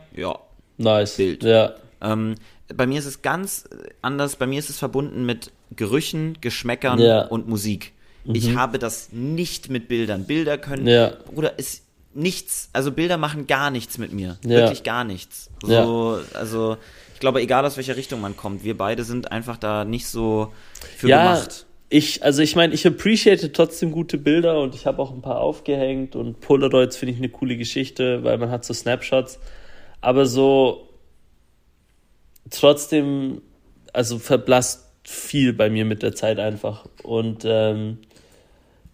nice Bild. Ja. Bei mir ist es ganz anders. Bei mir ist es verbunden mit Gerüchen, Geschmäckern und Musik. Mhm. Ich habe das nicht mit Bildern. Bilder können, Bruder, ist nichts, also Bilder machen gar nichts mit mir. Ja. Wirklich gar nichts. So, also, ich glaube, egal aus welcher Richtung man kommt, wir beide sind einfach da nicht so für gemacht. Ich appreciate trotzdem gute Bilder und ich habe auch ein paar aufgehängt und Polaroids finde ich eine coole Geschichte, weil man hat so Snapshots. Aber so trotzdem, also verblasst viel bei mir mit der Zeit einfach. Und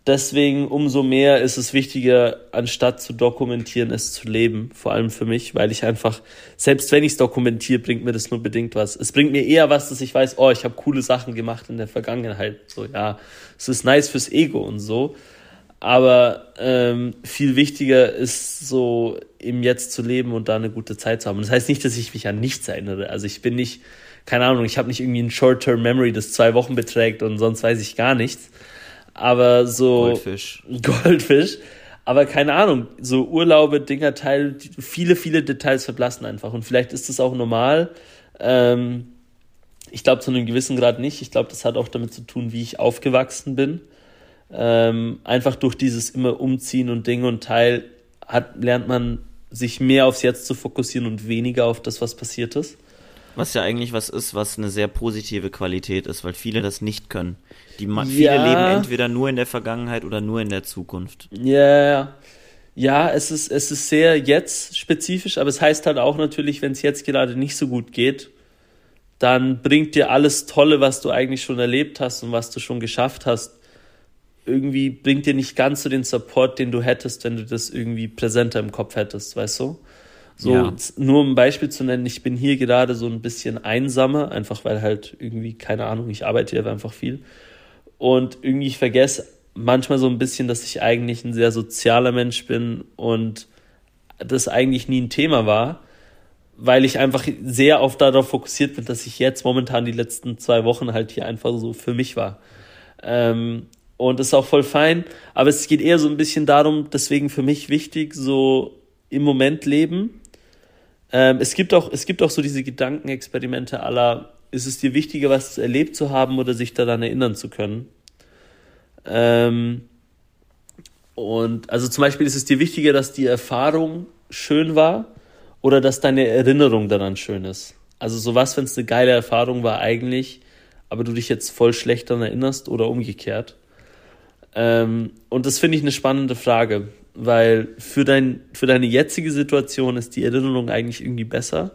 deswegen umso mehr ist es wichtiger, anstatt zu dokumentieren, es zu leben, vor allem für mich, weil ich einfach, selbst wenn ich es dokumentiere, bringt mir das nur bedingt was. Es bringt mir eher was, dass ich weiß, ich habe coole Sachen gemacht in der Vergangenheit. So, es ist nice fürs Ego und so, aber viel wichtiger ist so, im Jetzt zu leben und da eine gute Zeit zu haben. Und das heißt nicht, dass ich mich an nichts erinnere, also ich bin nicht, keine Ahnung, ich habe nicht irgendwie ein Short-Term-Memory, das 2 Wochen beträgt und sonst weiß ich gar nichts. aber so... Goldfisch. Aber keine Ahnung, so Urlaube, Dinger, Teil, viele Details verblassen einfach. Und vielleicht ist das auch normal. Ich glaube, zu einem gewissen Grad nicht. Ich glaube, das hat auch damit zu tun, wie ich aufgewachsen bin. Einfach durch dieses immer Umziehen und Ding und Teil lernt man, sich mehr aufs Jetzt zu fokussieren und weniger auf das, was passiert ist. Was ja eigentlich was ist, was eine sehr positive Qualität ist, weil viele das nicht können. Viele leben entweder nur in der Vergangenheit oder nur in der Zukunft. Ja, es ist sehr jetzt spezifisch, aber es heißt halt auch natürlich, wenn es jetzt gerade nicht so gut geht, dann bringt dir alles Tolle, was du eigentlich schon erlebt hast und was du schon geschafft hast, irgendwie bringt dir nicht ganz so den Support, den du hättest, wenn du das irgendwie präsenter im Kopf hättest, weißt du? So, ja. Nur um ein Beispiel zu nennen, ich bin hier gerade so ein bisschen einsamer, einfach weil halt irgendwie, keine Ahnung, ich arbeite hier einfach viel und irgendwie ich vergesse manchmal so ein bisschen, dass ich eigentlich ein sehr sozialer Mensch bin und das eigentlich nie ein Thema war, weil ich einfach sehr oft darauf fokussiert bin, dass ich jetzt momentan die letzten 2 Wochen halt hier einfach so für mich war. Und das ist auch voll fein, aber es geht eher so ein bisschen darum, deswegen für mich wichtig, so im Moment leben. Es gibt auch so diese Gedankenexperimente à la, ist es dir wichtiger, was erlebt zu haben oder sich daran erinnern zu können? Und also zum Beispiel ist es dir wichtiger, dass die Erfahrung schön war oder dass deine Erinnerung daran schön ist? Also sowas, wenn es eine geile Erfahrung war eigentlich, aber du dich jetzt voll schlecht daran erinnerst oder umgekehrt. Und das finde ich eine spannende Frage. Weil für deine jetzige Situation ist die Erinnerung eigentlich irgendwie besser.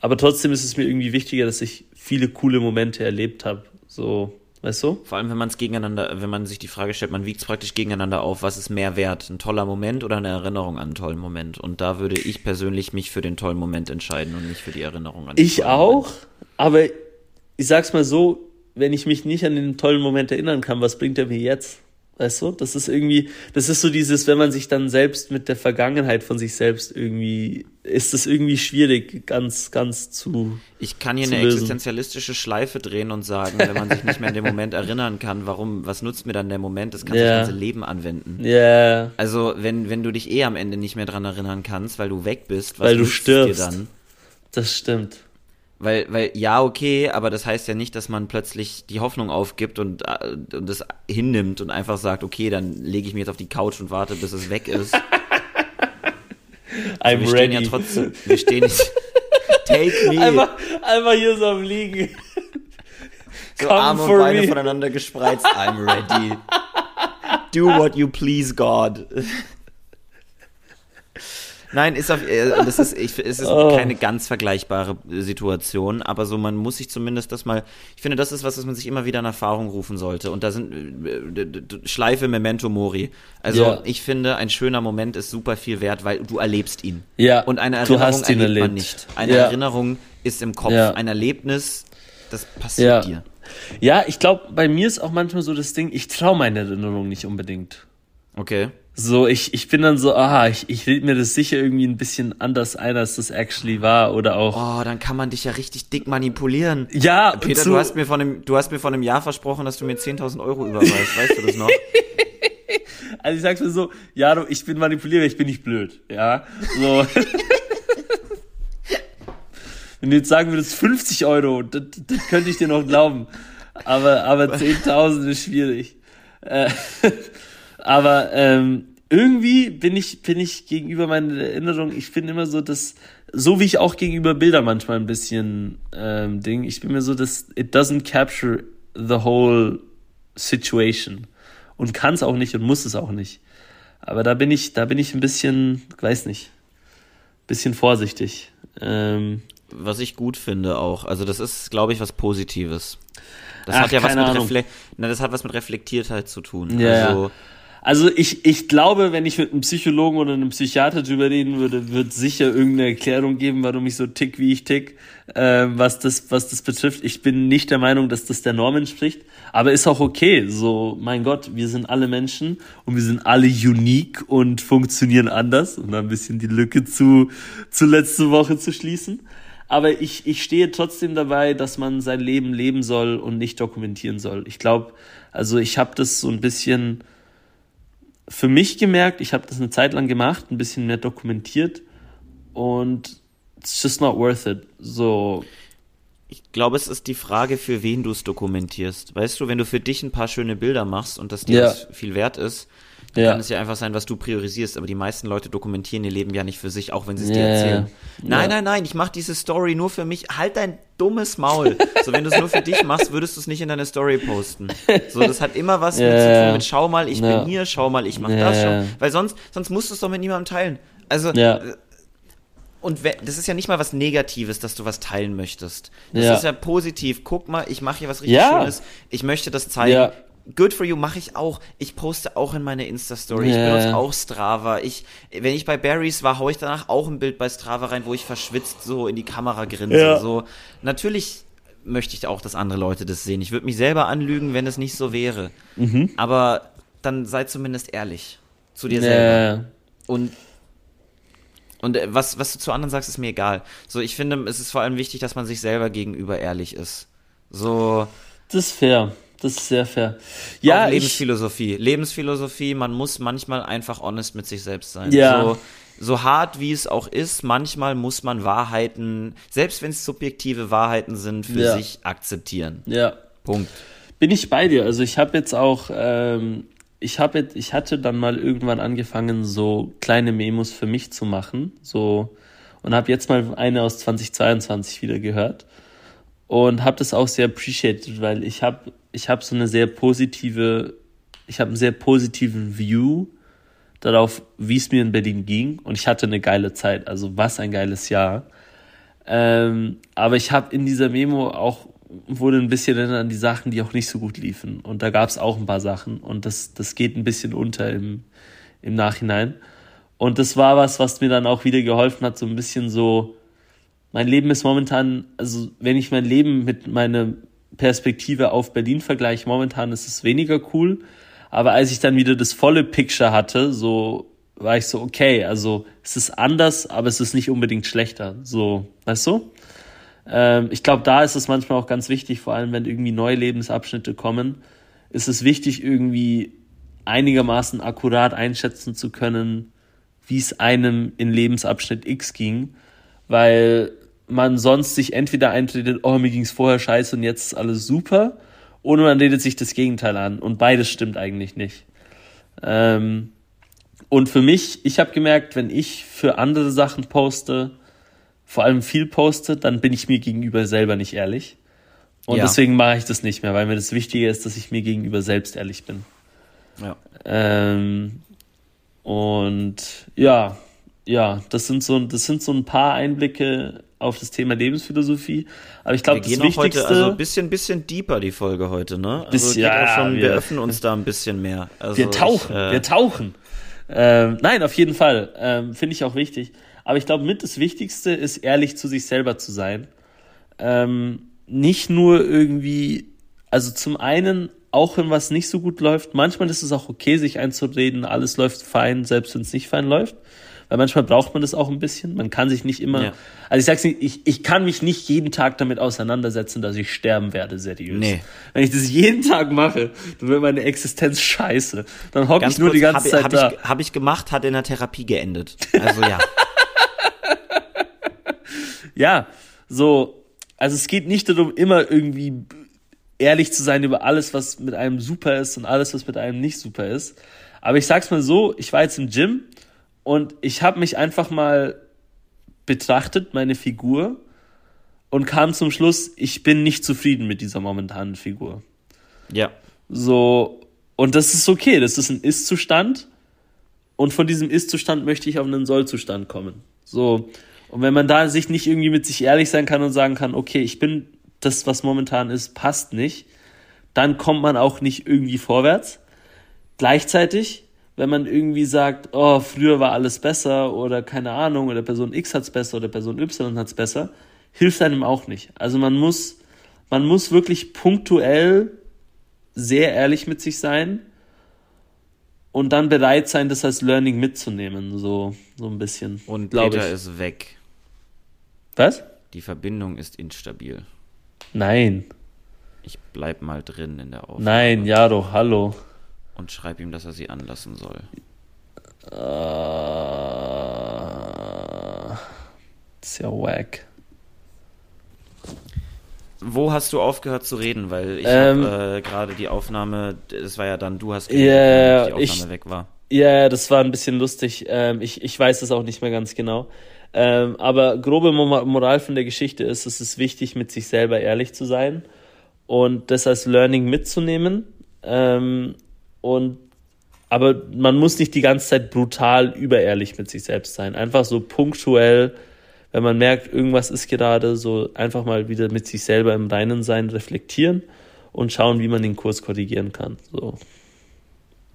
Aber trotzdem ist es mir irgendwie wichtiger, dass ich viele coole Momente erlebt habe. So, weißt du? Vor allem, wenn man sich die Frage stellt, man wiegt es praktisch gegeneinander auf, was ist mehr wert? Ein toller Moment oder eine Erinnerung an einen tollen Moment? Und da würde ich persönlich mich für den tollen Moment entscheiden und nicht für die Erinnerung an den tollen Moment. Ich auch, aber ich sag's mal so, wenn ich mich nicht an den tollen Moment erinnern kann, was bringt er mir jetzt? Weißt du, das ist so dieses, wenn man sich dann selbst mit der Vergangenheit von sich selbst irgendwie, ist das irgendwie schwierig, ganz, ganz zu Ich kann hier eine lösen. Existenzialistische Schleife drehen und sagen, wenn man sich nicht mehr an den Moment erinnern kann, was nutzt mir dann der Moment? Das kannst du das ganze Leben anwenden. Ja. Yeah. Also, wenn du dich am Ende nicht mehr dran erinnern kannst, weil du weg bist, weil du stirbst dir dann? Das stimmt. Weil, ja, okay, aber das heißt ja nicht, dass man plötzlich die Hoffnung aufgibt und das hinnimmt und einfach sagt, okay, dann lege ich mich jetzt auf die Couch und warte, bis es weg ist. I'm ready. Stehen ja trotzdem, wir stehen nicht. Take me. Einfach hier so am Liegen. So Come Arme und Beine voneinander gespreizt. I'm ready. Do what you please, God. Nein, es ist keine ganz vergleichbare Situation, aber so, man muss sich zumindest das mal, ich finde, das ist was man sich immer wieder in Erfahrung rufen sollte und da sind Schleife Memento Mori. Also ich finde, ein schöner Moment ist super viel wert, weil du erlebst ihn. Ja. Und eine Erinnerung erlebt man nicht. Eine Erinnerung ist im Kopf, ein Erlebnis, das passiert dir. Ja, ich glaube, bei mir ist auch manchmal so das Ding, ich traue meiner Erinnerung nicht unbedingt. Okay. So, ich bin dann so, ich rede mir das sicher irgendwie ein bisschen anders ein, als das actually war oder auch. Oh, dann kann man dich ja richtig dick manipulieren. Ja, Peter, du hast mir von einem Jahr versprochen, dass du mir 10.000 € überweist, weißt du das noch? Also ich sag's mir so, Jaro, ich bin manipulierbar, ich bin nicht blöd, ja, so. Wenn du jetzt sagen würdest, 50 €, das könnte ich dir noch glauben, aber 10.000 ist schwierig. Aber irgendwie bin ich gegenüber meiner Erinnerung, ich bin immer so, dass, so wie ich auch gegenüber Bildern manchmal ein bisschen Ding, ich bin mir so, dass it doesn't capture the whole situation und kann es auch nicht und muss es auch nicht. Aber da bin ich ein bisschen, weiß nicht, ein bisschen vorsichtig. Was ich gut finde auch, also das ist, glaube ich, was Positives. Das hat ja was mit das hat was mit Reflektiertheit zu tun. Ja, also, ich glaube, wenn ich mit einem Psychologen oder einem Psychiater drüber reden würde, wird sicher irgendeine Erklärung geben, warum ich so tick, wie ich tick, was das betrifft. Ich bin nicht der Meinung, dass das der Norm entspricht, aber ist auch okay. So, mein Gott, wir sind alle Menschen und wir sind alle unique und funktionieren anders, um da ein bisschen die Lücke zu letzte Woche zu schließen. Aber ich stehe trotzdem dabei, dass man sein Leben leben soll und nicht dokumentieren soll. Ich glaube, also ich habe das so ein bisschen für mich gemerkt, ich habe das eine Zeit lang gemacht, ein bisschen mehr dokumentiert und it's just not worth it. So. Ich glaube, es ist die Frage, für wen du es dokumentierst. Weißt du, wenn du für dich ein paar schöne Bilder machst und das dir viel wert ist, dann kann es ja einfach sein, was du priorisierst. Aber die meisten Leute dokumentieren ihr Leben ja nicht für sich, auch wenn sie es dir erzählen. Nein, ich mache diese Story nur für mich. Halt dein dummes Maul. So, wenn du es nur für dich machst, würdest du es nicht in deine Story posten. So, das hat immer was mit zu tun. Mit schau mal, ich bin hier, schau mal, ich mache das. Weil sonst musst du es doch mit niemandem teilen. Also... Und das ist ja nicht mal was Negatives, dass du was teilen möchtest. Das ist ja positiv. Guck mal, ich mache hier was richtig Schönes. Ich möchte das zeigen. Ja. Good for you mache ich auch. Ich poste auch in meine Insta-Story. Ich benutze auch Strava. Wenn ich bei Barry's war, haue ich danach auch ein Bild bei Strava rein, wo ich verschwitzt so in die Kamera grinse. Ja. So. Natürlich möchte ich auch, dass andere Leute das sehen. Ich würde mich selber anlügen, wenn es nicht so wäre. Mhm. Aber dann sei zumindest ehrlich zu dir selber. Und was du zu anderen sagst, ist mir egal. So, ich finde, es ist vor allem wichtig, dass man sich selber gegenüber ehrlich ist. So. Das ist fair. Das ist sehr fair. Ja, Lebensphilosophie, man muss manchmal einfach honest mit sich selbst sein. Ja. So hart, wie es auch ist, manchmal muss man Wahrheiten, selbst wenn es subjektive Wahrheiten sind, für sich akzeptieren. Ja. Punkt. Bin ich bei dir. Also ich habe jetzt auch... ich hatte dann mal irgendwann angefangen, so kleine Memos für mich zu machen, so, und habe jetzt mal eine aus 2022 wieder gehört und habe das auch sehr appreciated, weil ich habe so eine sehr positive, ich habe einen sehr positiven View darauf, wie es mir in Berlin ging, und ich hatte eine geile Zeit, also was ein geiles Jahr. Aber ich habe in dieser Memo auch wurde ein bisschen an die Sachen, die auch nicht so gut liefen. Und da gab es auch ein paar Sachen. Und das geht ein bisschen unter im Nachhinein. Und das war was mir dann auch wieder geholfen hat, so ein bisschen so, mein Leben ist momentan, also wenn ich mein Leben mit meiner Perspektive auf Berlin vergleiche, momentan ist es weniger cool. Aber als ich dann wieder das volle Picture hatte, so war ich so, okay, also es ist anders, aber es ist nicht unbedingt schlechter. So, weißt du? Ich glaube, da ist es manchmal auch ganz wichtig, vor allem wenn irgendwie neue Lebensabschnitte kommen, ist es wichtig, irgendwie einigermaßen akkurat einschätzen zu können, wie es einem in Lebensabschnitt X ging, weil man sonst sich entweder einredet, oh, mir ging es vorher scheiße und jetzt ist alles super, oder man redet sich das Gegenteil an, und beides stimmt eigentlich nicht. Und für mich, ich habe gemerkt, wenn ich für andere Sachen poste, vor allem viel poste, dann bin ich mir gegenüber selber nicht ehrlich. Und deswegen mache ich das nicht mehr, weil mir das Wichtige ist, dass ich mir gegenüber selbst ehrlich bin. Ja. Das sind so ein paar Einblicke auf das Thema Lebensphilosophie. Aber ich glaube, das Wichtigste... Heute, also ein bisschen deeper die Folge heute, ne? Wir öffnen uns da ein bisschen mehr. Also wir tauchen. Nein, auf jeden Fall. Finde ich auch wichtig. Aber ich glaube, das Wichtigste ist, ehrlich zu sich selber zu sein. Nicht nur irgendwie, also zum einen, auch wenn was nicht so gut läuft, manchmal ist es auch okay, sich einzureden, alles läuft fein, selbst wenn es nicht fein läuft. Weil manchmal braucht man das auch ein bisschen. Man kann sich nicht immer, also ich sag's nicht, ich kann mich nicht jeden Tag damit auseinandersetzen, dass ich sterben werde, seriös. Nee. Wenn ich das jeden Tag mache, dann wird meine Existenz scheiße. Dann hocke ich nur kurz, die ganze Zeit da. Hab ich gemacht, hat in der Therapie geendet. Also ja. Ja, so, also es geht nicht darum, immer irgendwie ehrlich zu sein über alles, was mit einem super ist und alles, was mit einem nicht super ist. Aber ich sag's mal so, ich war jetzt im Gym und ich habe mich einfach mal betrachtet, meine Figur, und kam zum Schluss, ich bin nicht zufrieden mit dieser momentanen Figur. Ja. So, und das ist okay, das ist ein Ist-Zustand, und von diesem Ist-Zustand möchte ich auf einen Soll-Zustand kommen. So. Und wenn man da sich nicht irgendwie mit sich ehrlich sein kann und sagen kann, okay, ich bin das, was momentan ist, passt nicht, dann kommt man auch nicht irgendwie vorwärts. Gleichzeitig, wenn man irgendwie sagt, oh, früher war alles besser oder keine Ahnung, oder Person X hat's besser oder Person Y hat's besser, hilft einem auch nicht. Also man muss wirklich punktuell sehr ehrlich mit sich sein und dann bereit sein, das als Learning mitzunehmen, so ein bisschen. Und Peter ist weg. Was? Die Verbindung ist instabil. Nein. Ich bleib mal drin in der Aufnahme. Nein, Yaro, hallo. Und schreib ihm, dass er sie anlassen soll. Ist ja wack. Wo hast du aufgehört zu reden? Weil ich habe gerade die Aufnahme, das war ja dann, du hast geredet, yeah, die Aufnahme weg war. Ja, yeah, das war ein bisschen lustig. Ich weiß das auch nicht mehr ganz genau. Aber grobe Moral von der Geschichte ist, es ist wichtig, mit sich selber ehrlich zu sein und das als Learning mitzunehmen. Aber man muss nicht die ganze Zeit brutal überehrlich mit sich selbst sein. Einfach so punktuell, wenn man merkt, irgendwas ist gerade, so einfach mal wieder mit sich selber im Reinen sein, reflektieren und schauen, wie man den Kurs korrigieren kann. So.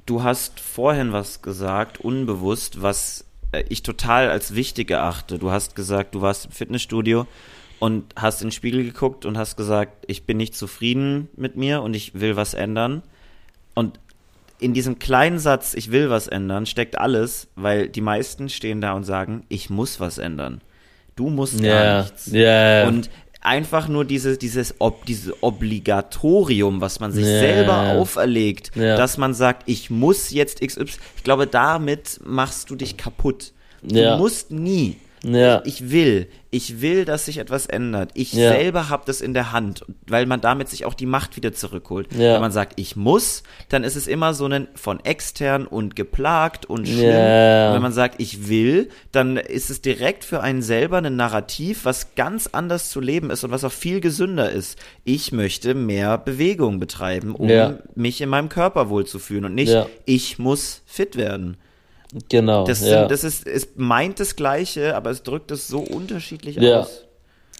Du hast vorhin was gesagt, unbewusst, was ich total als wichtig erachte. Du hast gesagt, du warst im Fitnessstudio und hast in den Spiegel geguckt und hast gesagt, ich bin nicht zufrieden mit mir und ich will was ändern. Und in diesem kleinen Satz, ich will was ändern, steckt alles, weil die meisten stehen da und sagen, ich muss was ändern. Du musst gar nichts. Yeah. Und einfach nur dieses Obligatorium, was man sich selber auferlegt, dass man sagt, ich muss jetzt XY. Ich glaube, damit machst du dich kaputt. Du musst nie. Ich will, dass sich etwas ändert. Ich selber habe das in der Hand, weil man damit sich auch die Macht wieder zurückholt. Ja. Wenn man sagt, ich muss, dann ist es immer so ein von extern und geplagt und schlimm. Ja. Und wenn man sagt, ich will, dann ist es direkt für einen selber ein Narrativ, was ganz anders zu leben ist und was auch viel gesünder ist. Ich möchte mehr Bewegung betreiben, um mich in meinem Körper wohlzufühlen und nicht, ich muss fit werden. Genau. Das meint das Gleiche, aber es drückt es so unterschiedlich aus.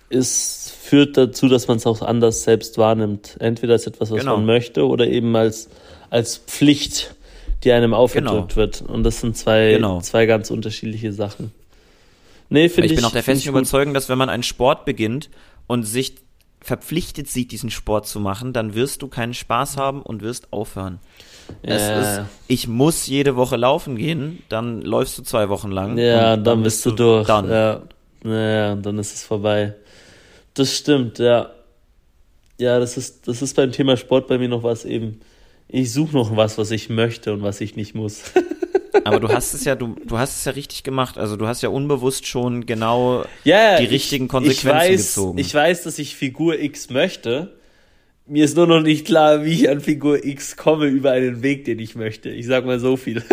Es führt dazu, dass man es auch anders selbst wahrnimmt. Entweder als etwas, was man möchte, oder eben als Pflicht, die einem aufgedrückt wird. Und das sind zwei ganz unterschiedliche Sachen. Nee, finde ich. Ich bin auch der festen Überzeugung, dass wenn man einen Sport beginnt und sich verpflichtet sieht, diesen Sport zu machen, dann wirst du keinen Spaß haben und wirst aufhören. Es ist, ich muss jede Woche laufen gehen, dann läufst du 2 Wochen lang. Ja, und dann bist du durch. Ja, dann ist es vorbei. Das stimmt, ja. Ja, das ist beim Thema Sport bei mir noch was eben. Ich suche noch was ich möchte und was ich nicht muss. Aber du hast es ja, du hast es ja richtig gemacht. Also du hast ja unbewusst schon genau die richtigen Konsequenzen gezogen. Ich weiß, dass ich Figur X möchte. Mir ist nur noch nicht klar, wie ich an Figur X komme über einen Weg, den ich möchte. Ich sag mal so viel.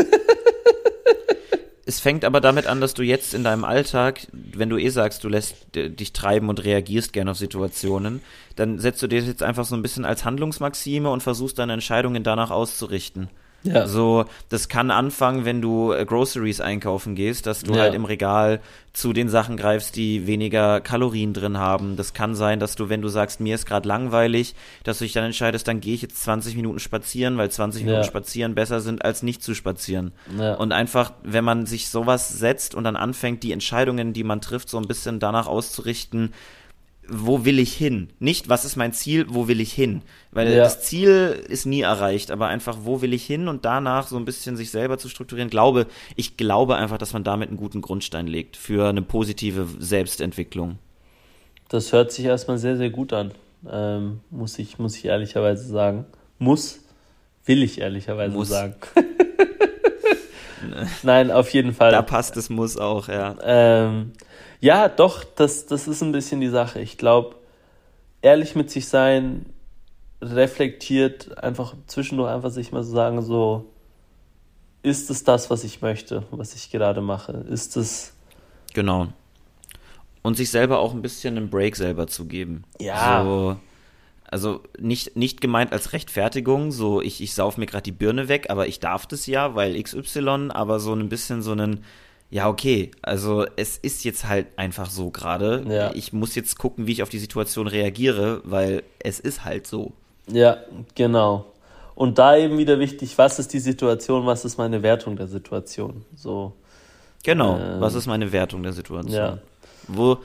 Es fängt aber damit an, dass du jetzt in deinem Alltag, wenn du sagst, du lässt dich treiben und reagierst gerne auf Situationen, dann setzt du dir das jetzt einfach so ein bisschen als Handlungsmaxime und versuchst deine Entscheidungen danach auszurichten. Ja. So, das kann anfangen, wenn du Groceries einkaufen gehst, dass du halt im Regal zu den Sachen greifst, die weniger Kalorien drin haben. Das kann sein, dass du, wenn du sagst, mir ist gerade langweilig, dass du dich dann entscheidest, dann gehe ich jetzt 20 Minuten spazieren, weil 20 Minuten spazieren besser sind, als nicht zu spazieren. Ja. Und einfach, wenn man sich sowas setzt und dann anfängt, die Entscheidungen, die man trifft, so ein bisschen danach auszurichten, wo will ich hin? Nicht, was ist mein Ziel, wo will ich hin? Weil das Ziel ist nie erreicht, aber einfach, wo will ich hin? Und danach so ein bisschen sich selber zu strukturieren. Ich glaube einfach, dass man damit einen guten Grundstein legt für eine positive Selbstentwicklung. Das hört sich erstmal sehr, sehr gut an, muss ich ehrlicherweise sagen. Will ich ehrlicherweise sagen. Nein, auf jeden Fall. Da passt es muss auch, ja. Ja, doch, das ist ein bisschen die Sache. Ich glaube, ehrlich mit sich sein, reflektiert, einfach zwischendurch einfach sich mal so sagen, so, ist es das, was ich möchte, was ich gerade mache? Ist es... Genau. Und sich selber auch ein bisschen einen Break selber zu geben. Ja. So, also nicht gemeint als Rechtfertigung, so ich sauf mir gerade die Birne weg, aber ich darf das ja, weil XY, aber so ein bisschen so einen... Ja, okay, also es ist jetzt halt einfach so gerade. Ja. Ich muss jetzt gucken, wie ich auf die Situation reagiere, weil es ist halt so. Ja, genau. Und da eben wieder wichtig, was ist die Situation, was ist meine Wertung der Situation? So. Genau, was ist meine Wertung der Situation? Ja. Wo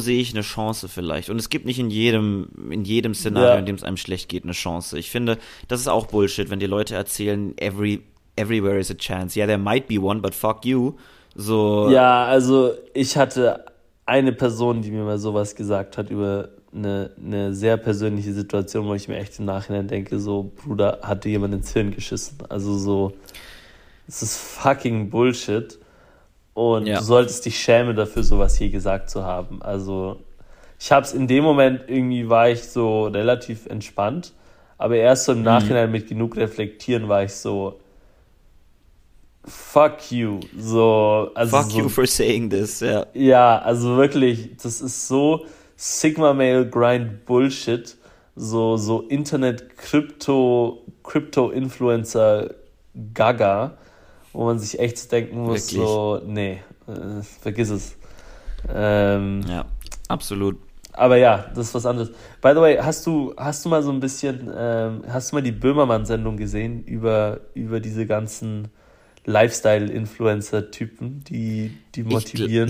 sehe ich eine Chance vielleicht? Und es gibt nicht in jedem Szenario, in dem es einem schlecht geht, eine Chance. Ich finde, das ist auch Bullshit, wenn die Leute erzählen, everywhere is a chance. Yeah, there might be one, but fuck you. So. Ja, also ich hatte eine Person, die mir mal sowas gesagt hat über eine sehr persönliche Situation, wo ich mir echt im Nachhinein denke, so, Bruder, hat dir jemand ins Hirn geschissen? Also so, es ist fucking Bullshit. Und ja, du solltest dich schämen dafür, sowas hier gesagt zu haben. Also ich hab's in dem Moment, irgendwie war ich so relativ entspannt, aber erst so im Nachhinein mit genug Reflektieren war ich so, fuck you. So, also fuck so, you for saying this, ja. Yeah. Ja, also wirklich, das ist so Sigma-Mail-Grind-Bullshit, so Internet-Crypto-Influencer-Gaga, wo man sich echt denken muss, wirklich? So, nee, vergiss es. Ja, absolut. Aber ja, das ist was anderes. By the way, hast du mal so ein bisschen, hast du mal die Böhmermann-Sendung gesehen über diese ganzen Lifestyle-Influencer-Typen, die motivieren?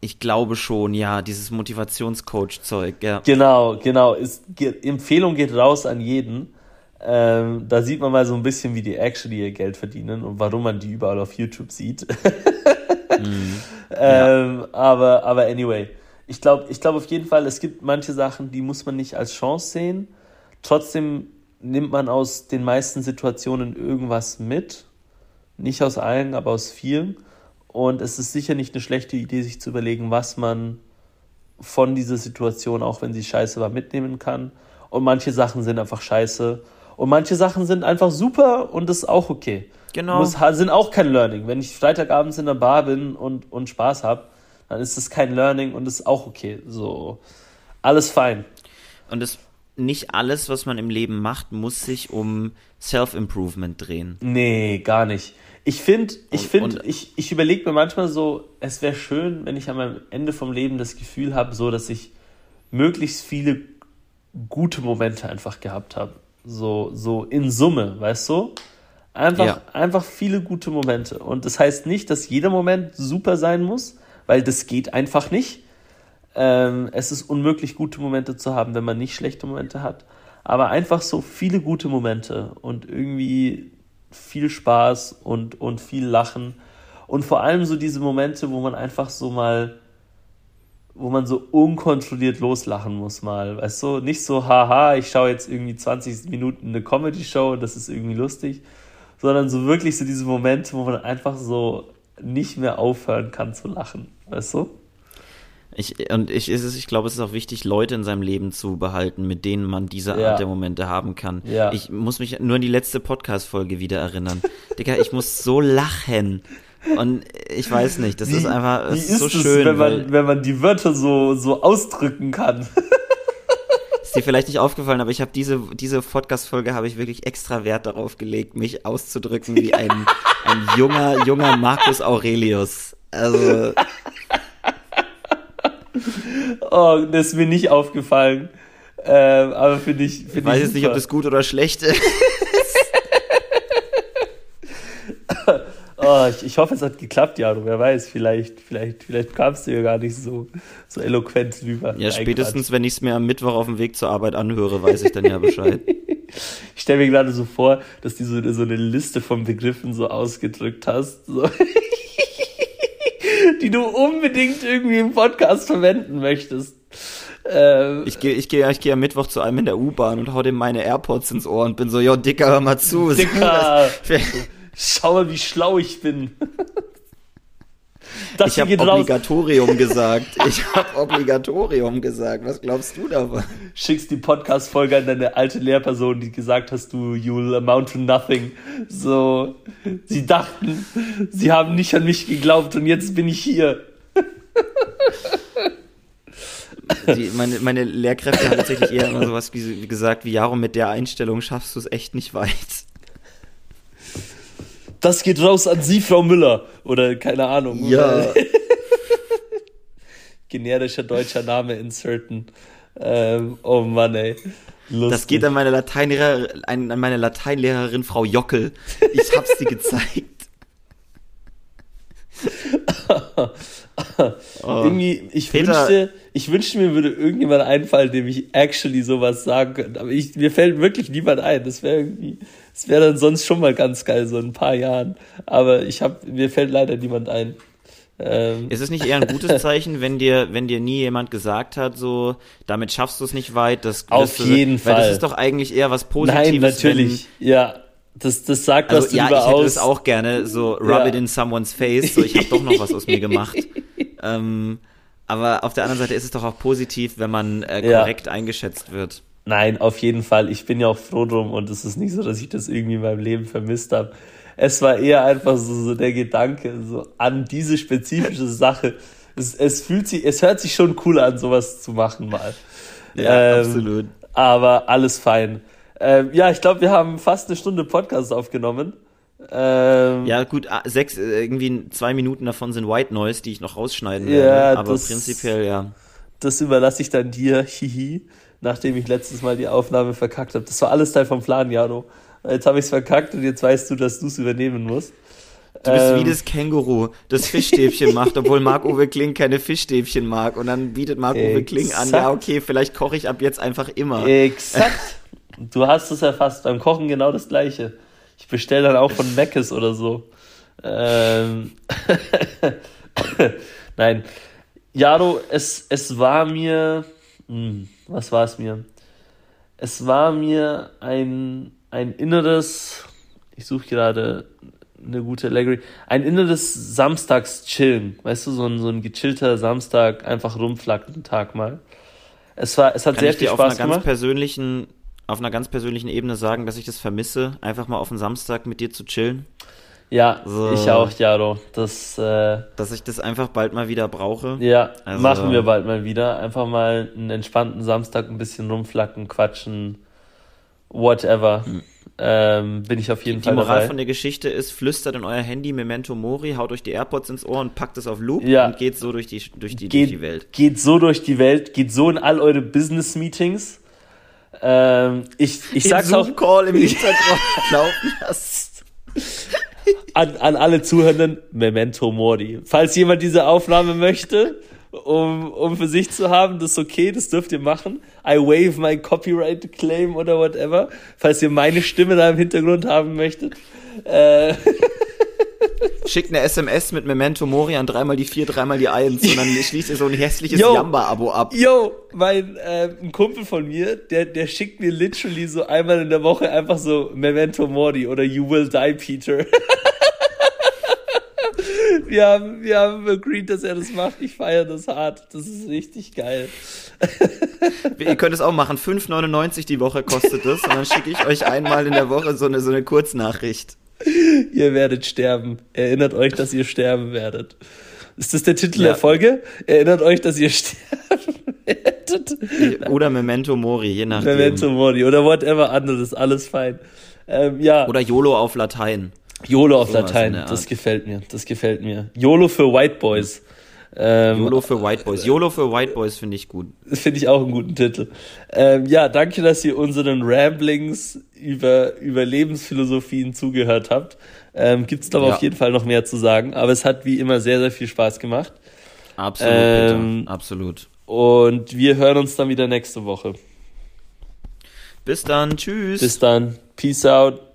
Ich glaube schon, ja, dieses Motivationscoach-Zeug, ja. Genau. Empfehlung geht raus an jeden. Da sieht man mal so ein bisschen, wie die actually ihr Geld verdienen und warum man die überall auf YouTube sieht. Ja. Aber anyway, ich glaube auf jeden Fall, es gibt manche Sachen, die muss man nicht als Chance sehen. Trotzdem nimmt man aus den meisten Situationen irgendwas mit. Nicht aus allen, aber aus vielen. Und es ist sicher nicht eine schlechte Idee, sich zu überlegen, was man von dieser Situation, auch wenn sie scheiße war, mitnehmen kann. Und manche Sachen sind einfach scheiße. Und manche Sachen sind einfach super und das ist auch okay. Genau. Sind auch kein Learning. Wenn ich freitagabends in der Bar bin und Spaß habe, dann ist das kein Learning und das ist auch okay. So, alles fein. Und nicht alles, was man im Leben macht, muss sich um Self-Improvement drehen. Nee, gar nicht. Ich überlege mir manchmal so, es wäre schön, wenn ich am Ende vom Leben das Gefühl habe, so, dass ich möglichst viele gute Momente einfach gehabt habe. So in Summe, weißt du? Einfach viele gute Momente. Und das heißt nicht, dass jeder Moment super sein muss, weil das geht einfach nicht. Es ist unmöglich, gute Momente zu haben, wenn man nicht schlechte Momente hat. Aber einfach so viele gute Momente und irgendwie viel Spaß und viel Lachen. Und vor allem so diese Momente, wo man einfach so mal, wo man so unkontrolliert loslachen muss mal. Weißt du, nicht so, haha, ich schaue jetzt irgendwie 20 Minuten eine Comedy-Show und das ist irgendwie lustig. Sondern so wirklich so diese Momente, wo man einfach so nicht mehr aufhören kann zu lachen. Weißt du? Ich glaube, es ist auch wichtig, Leute in seinem Leben zu behalten, mit denen man diese Art der Momente haben kann. Ja. Ich muss mich nur an die letzte Podcast-Folge wieder erinnern. Digga, ich muss so lachen. Und ich weiß nicht, das ist einfach so schön. Wie ist es, wenn man die Wörter so ausdrücken kann? Ist dir vielleicht nicht aufgefallen, aber ich habe diese Podcast-Folge habe ich wirklich extra Wert darauf gelegt, mich auszudrücken wie ein junger Marcus Aurelius. Also... Oh, das ist mir nicht aufgefallen. Aber finde ich. Ich weiß jetzt nicht, ob das gut oder schlecht ist. Oh, ich hoffe, es hat geklappt, Jaro. Wer weiß, vielleicht kamst du ja gar nicht so eloquent rüber. Ja, spätestens, wenn ich es mir am Mittwoch auf dem Weg zur Arbeit anhöre, weiß ich dann ja Bescheid. Ich stelle mir gerade so vor, dass du so eine Liste von Begriffen so ausgedrückt hast. So. Die du unbedingt irgendwie im Podcast verwenden möchtest. Ich geh am Mittwoch zu einem in der U-Bahn und hau dem meine AirPods ins Ohr und bin so, jo, Dicker, hör mal zu. Dicker, schau mal, wie schlau ich bin. Ich habe Obligatorium gesagt. Was glaubst du davon? Schickst die Podcast-Folge an deine alte Lehrperson, die gesagt hast, you'll amount to nothing. So, sie dachten, sie haben nicht an mich geglaubt und jetzt bin ich hier. Meine Lehrkräfte haben tatsächlich eher immer sowas wie gesagt, wie Jaro, mit der Einstellung schaffst du es echt nicht weit. Das geht raus an Sie, Frau Müller. Oder keine Ahnung. Ja. Generischer deutscher Name inserten. Oh Mann, ey. Lustig. Das geht an meine Lateinlehrerin Frau Jockel. Ich hab's dir gezeigt. Irgendwie, ich wünschte, mir würde irgendjemand einfallen, dem ich actually sowas sagen könnte. Aber mir fällt wirklich niemand ein. Das wäre irgendwie... Es wäre dann sonst schon mal ganz geil, so in ein paar Jahren. Aber mir fällt leider niemand ein. Ist es nicht eher ein gutes Zeichen, wenn dir nie jemand gesagt hat, so, damit schaffst du es nicht weit? Auf jeden Fall. Weil das ist doch eigentlich eher was Positives. Nein, natürlich, ja. Das sagt was darüber aus. Ja, ich hätte es auch gerne, so rub it in someone's face, so ich habe doch noch was aus mir gemacht. Aber auf der anderen Seite ist es doch auch positiv, wenn man korrekt eingeschätzt wird. Nein, auf jeden Fall. Ich bin ja auch froh drum und es ist nicht so, dass ich das irgendwie in meinem Leben vermisst habe. Es war eher einfach so der Gedanke so an diese spezifische Sache. Es hört sich schon cool an, sowas zu machen mal. Ja, absolut. Aber alles fein. Ja, ich glaube, wir haben fast eine Stunde Podcast aufgenommen. Ja, gut, 6, irgendwie 2 Minuten davon sind White Noise, die ich noch rausschneiden werde. Aber prinzipiell, ja. Das überlasse ich dann dir, hihi, nachdem ich letztes Mal die Aufnahme verkackt habe. Das war alles Teil vom Plan, Jano. Jetzt habe ich es verkackt und jetzt weißt du, dass du es übernehmen musst. Du bist wie das Känguru, das Fischstäbchen macht, obwohl Marc-Uwe Kling keine Fischstäbchen mag. Und dann bietet Marc-Uwe Kling an, ja okay, vielleicht koche ich ab jetzt einfach immer. Exakt. Du hast es erfasst, beim Kochen genau das Gleiche. Ich bestelle dann auch von Mc's oder so. Nein. Jaro, es war mir... was war es mir? Es war mir ein inneres... Ich suche gerade eine gute Allegory. Ein inneres Samstags-Chillen. Weißt du, so ein gechillter Samstag, einfach rumflackenden Tag mal. Es hat sehr viel Spaß gemacht. Auf einer ganz persönlichen Ebene sagen, dass ich das vermisse, einfach mal auf einen Samstag mit dir zu chillen. Ja, so. Ich auch, Jaro. Dass ich das einfach bald mal wieder brauche. Ja, also, machen wir bald mal wieder. Einfach mal einen entspannten Samstag ein bisschen rumflacken, quatschen, whatever. Bin ich auf jeden Fall dabei. Die Moral von der Geschichte ist, flüstert in euer Handy Memento Mori, haut euch die AirPods ins Ohr und packt es auf Loop und geht so durch die Welt. Geht so durch die Welt, geht so in all eure Business-Meetings. Ich sag's auch, Call im Hintergrund laufen lassen. An alle Zuhörenden, Memento Mori. Falls jemand diese Aufnahme möchte, um für sich zu haben, das ist okay, das dürft ihr machen. I waive my copyright claim oder whatever. Falls ihr meine Stimme da im Hintergrund haben möchtet. Schickt eine SMS mit Memento Mori an 3x4, 3x1 und dann schließt ihr so ein hässliches Jamba-Abo ab. Yo, ein Kumpel von mir, der schickt mir literally so einmal in der Woche einfach so Memento Mori oder You Will Die, Peter. Wir haben agreed, dass er das macht. Ich feiere das hart. Das ist richtig geil. Ihr könnt es auch machen. 5,99 die Woche kostet das und dann schicke ich euch einmal in der Woche so eine Kurznachricht. Ihr werdet sterben. Erinnert euch, dass ihr sterben werdet. Ist das der Titel der Folge? Erinnert euch, dass ihr sterben werdet. Oder Memento Mori, je nachdem. Memento Mori oder whatever anderes, alles fein. Oder YOLO auf Latein. YOLO auf Latein, das gefällt mir. YOLO für White Boys. YOLO für White Boys finde ich gut. Finde ich auch einen guten Titel. Danke, dass ihr unseren Ramblings über Lebensphilosophien zugehört habt. Gibt's glaube auf jeden Fall noch mehr zu sagen, aber es hat wie immer sehr, sehr viel Spaß gemacht. Absolut, bitte. Absolut. Und wir hören uns dann wieder nächste Woche. Bis dann, tschüss. Bis dann, peace out.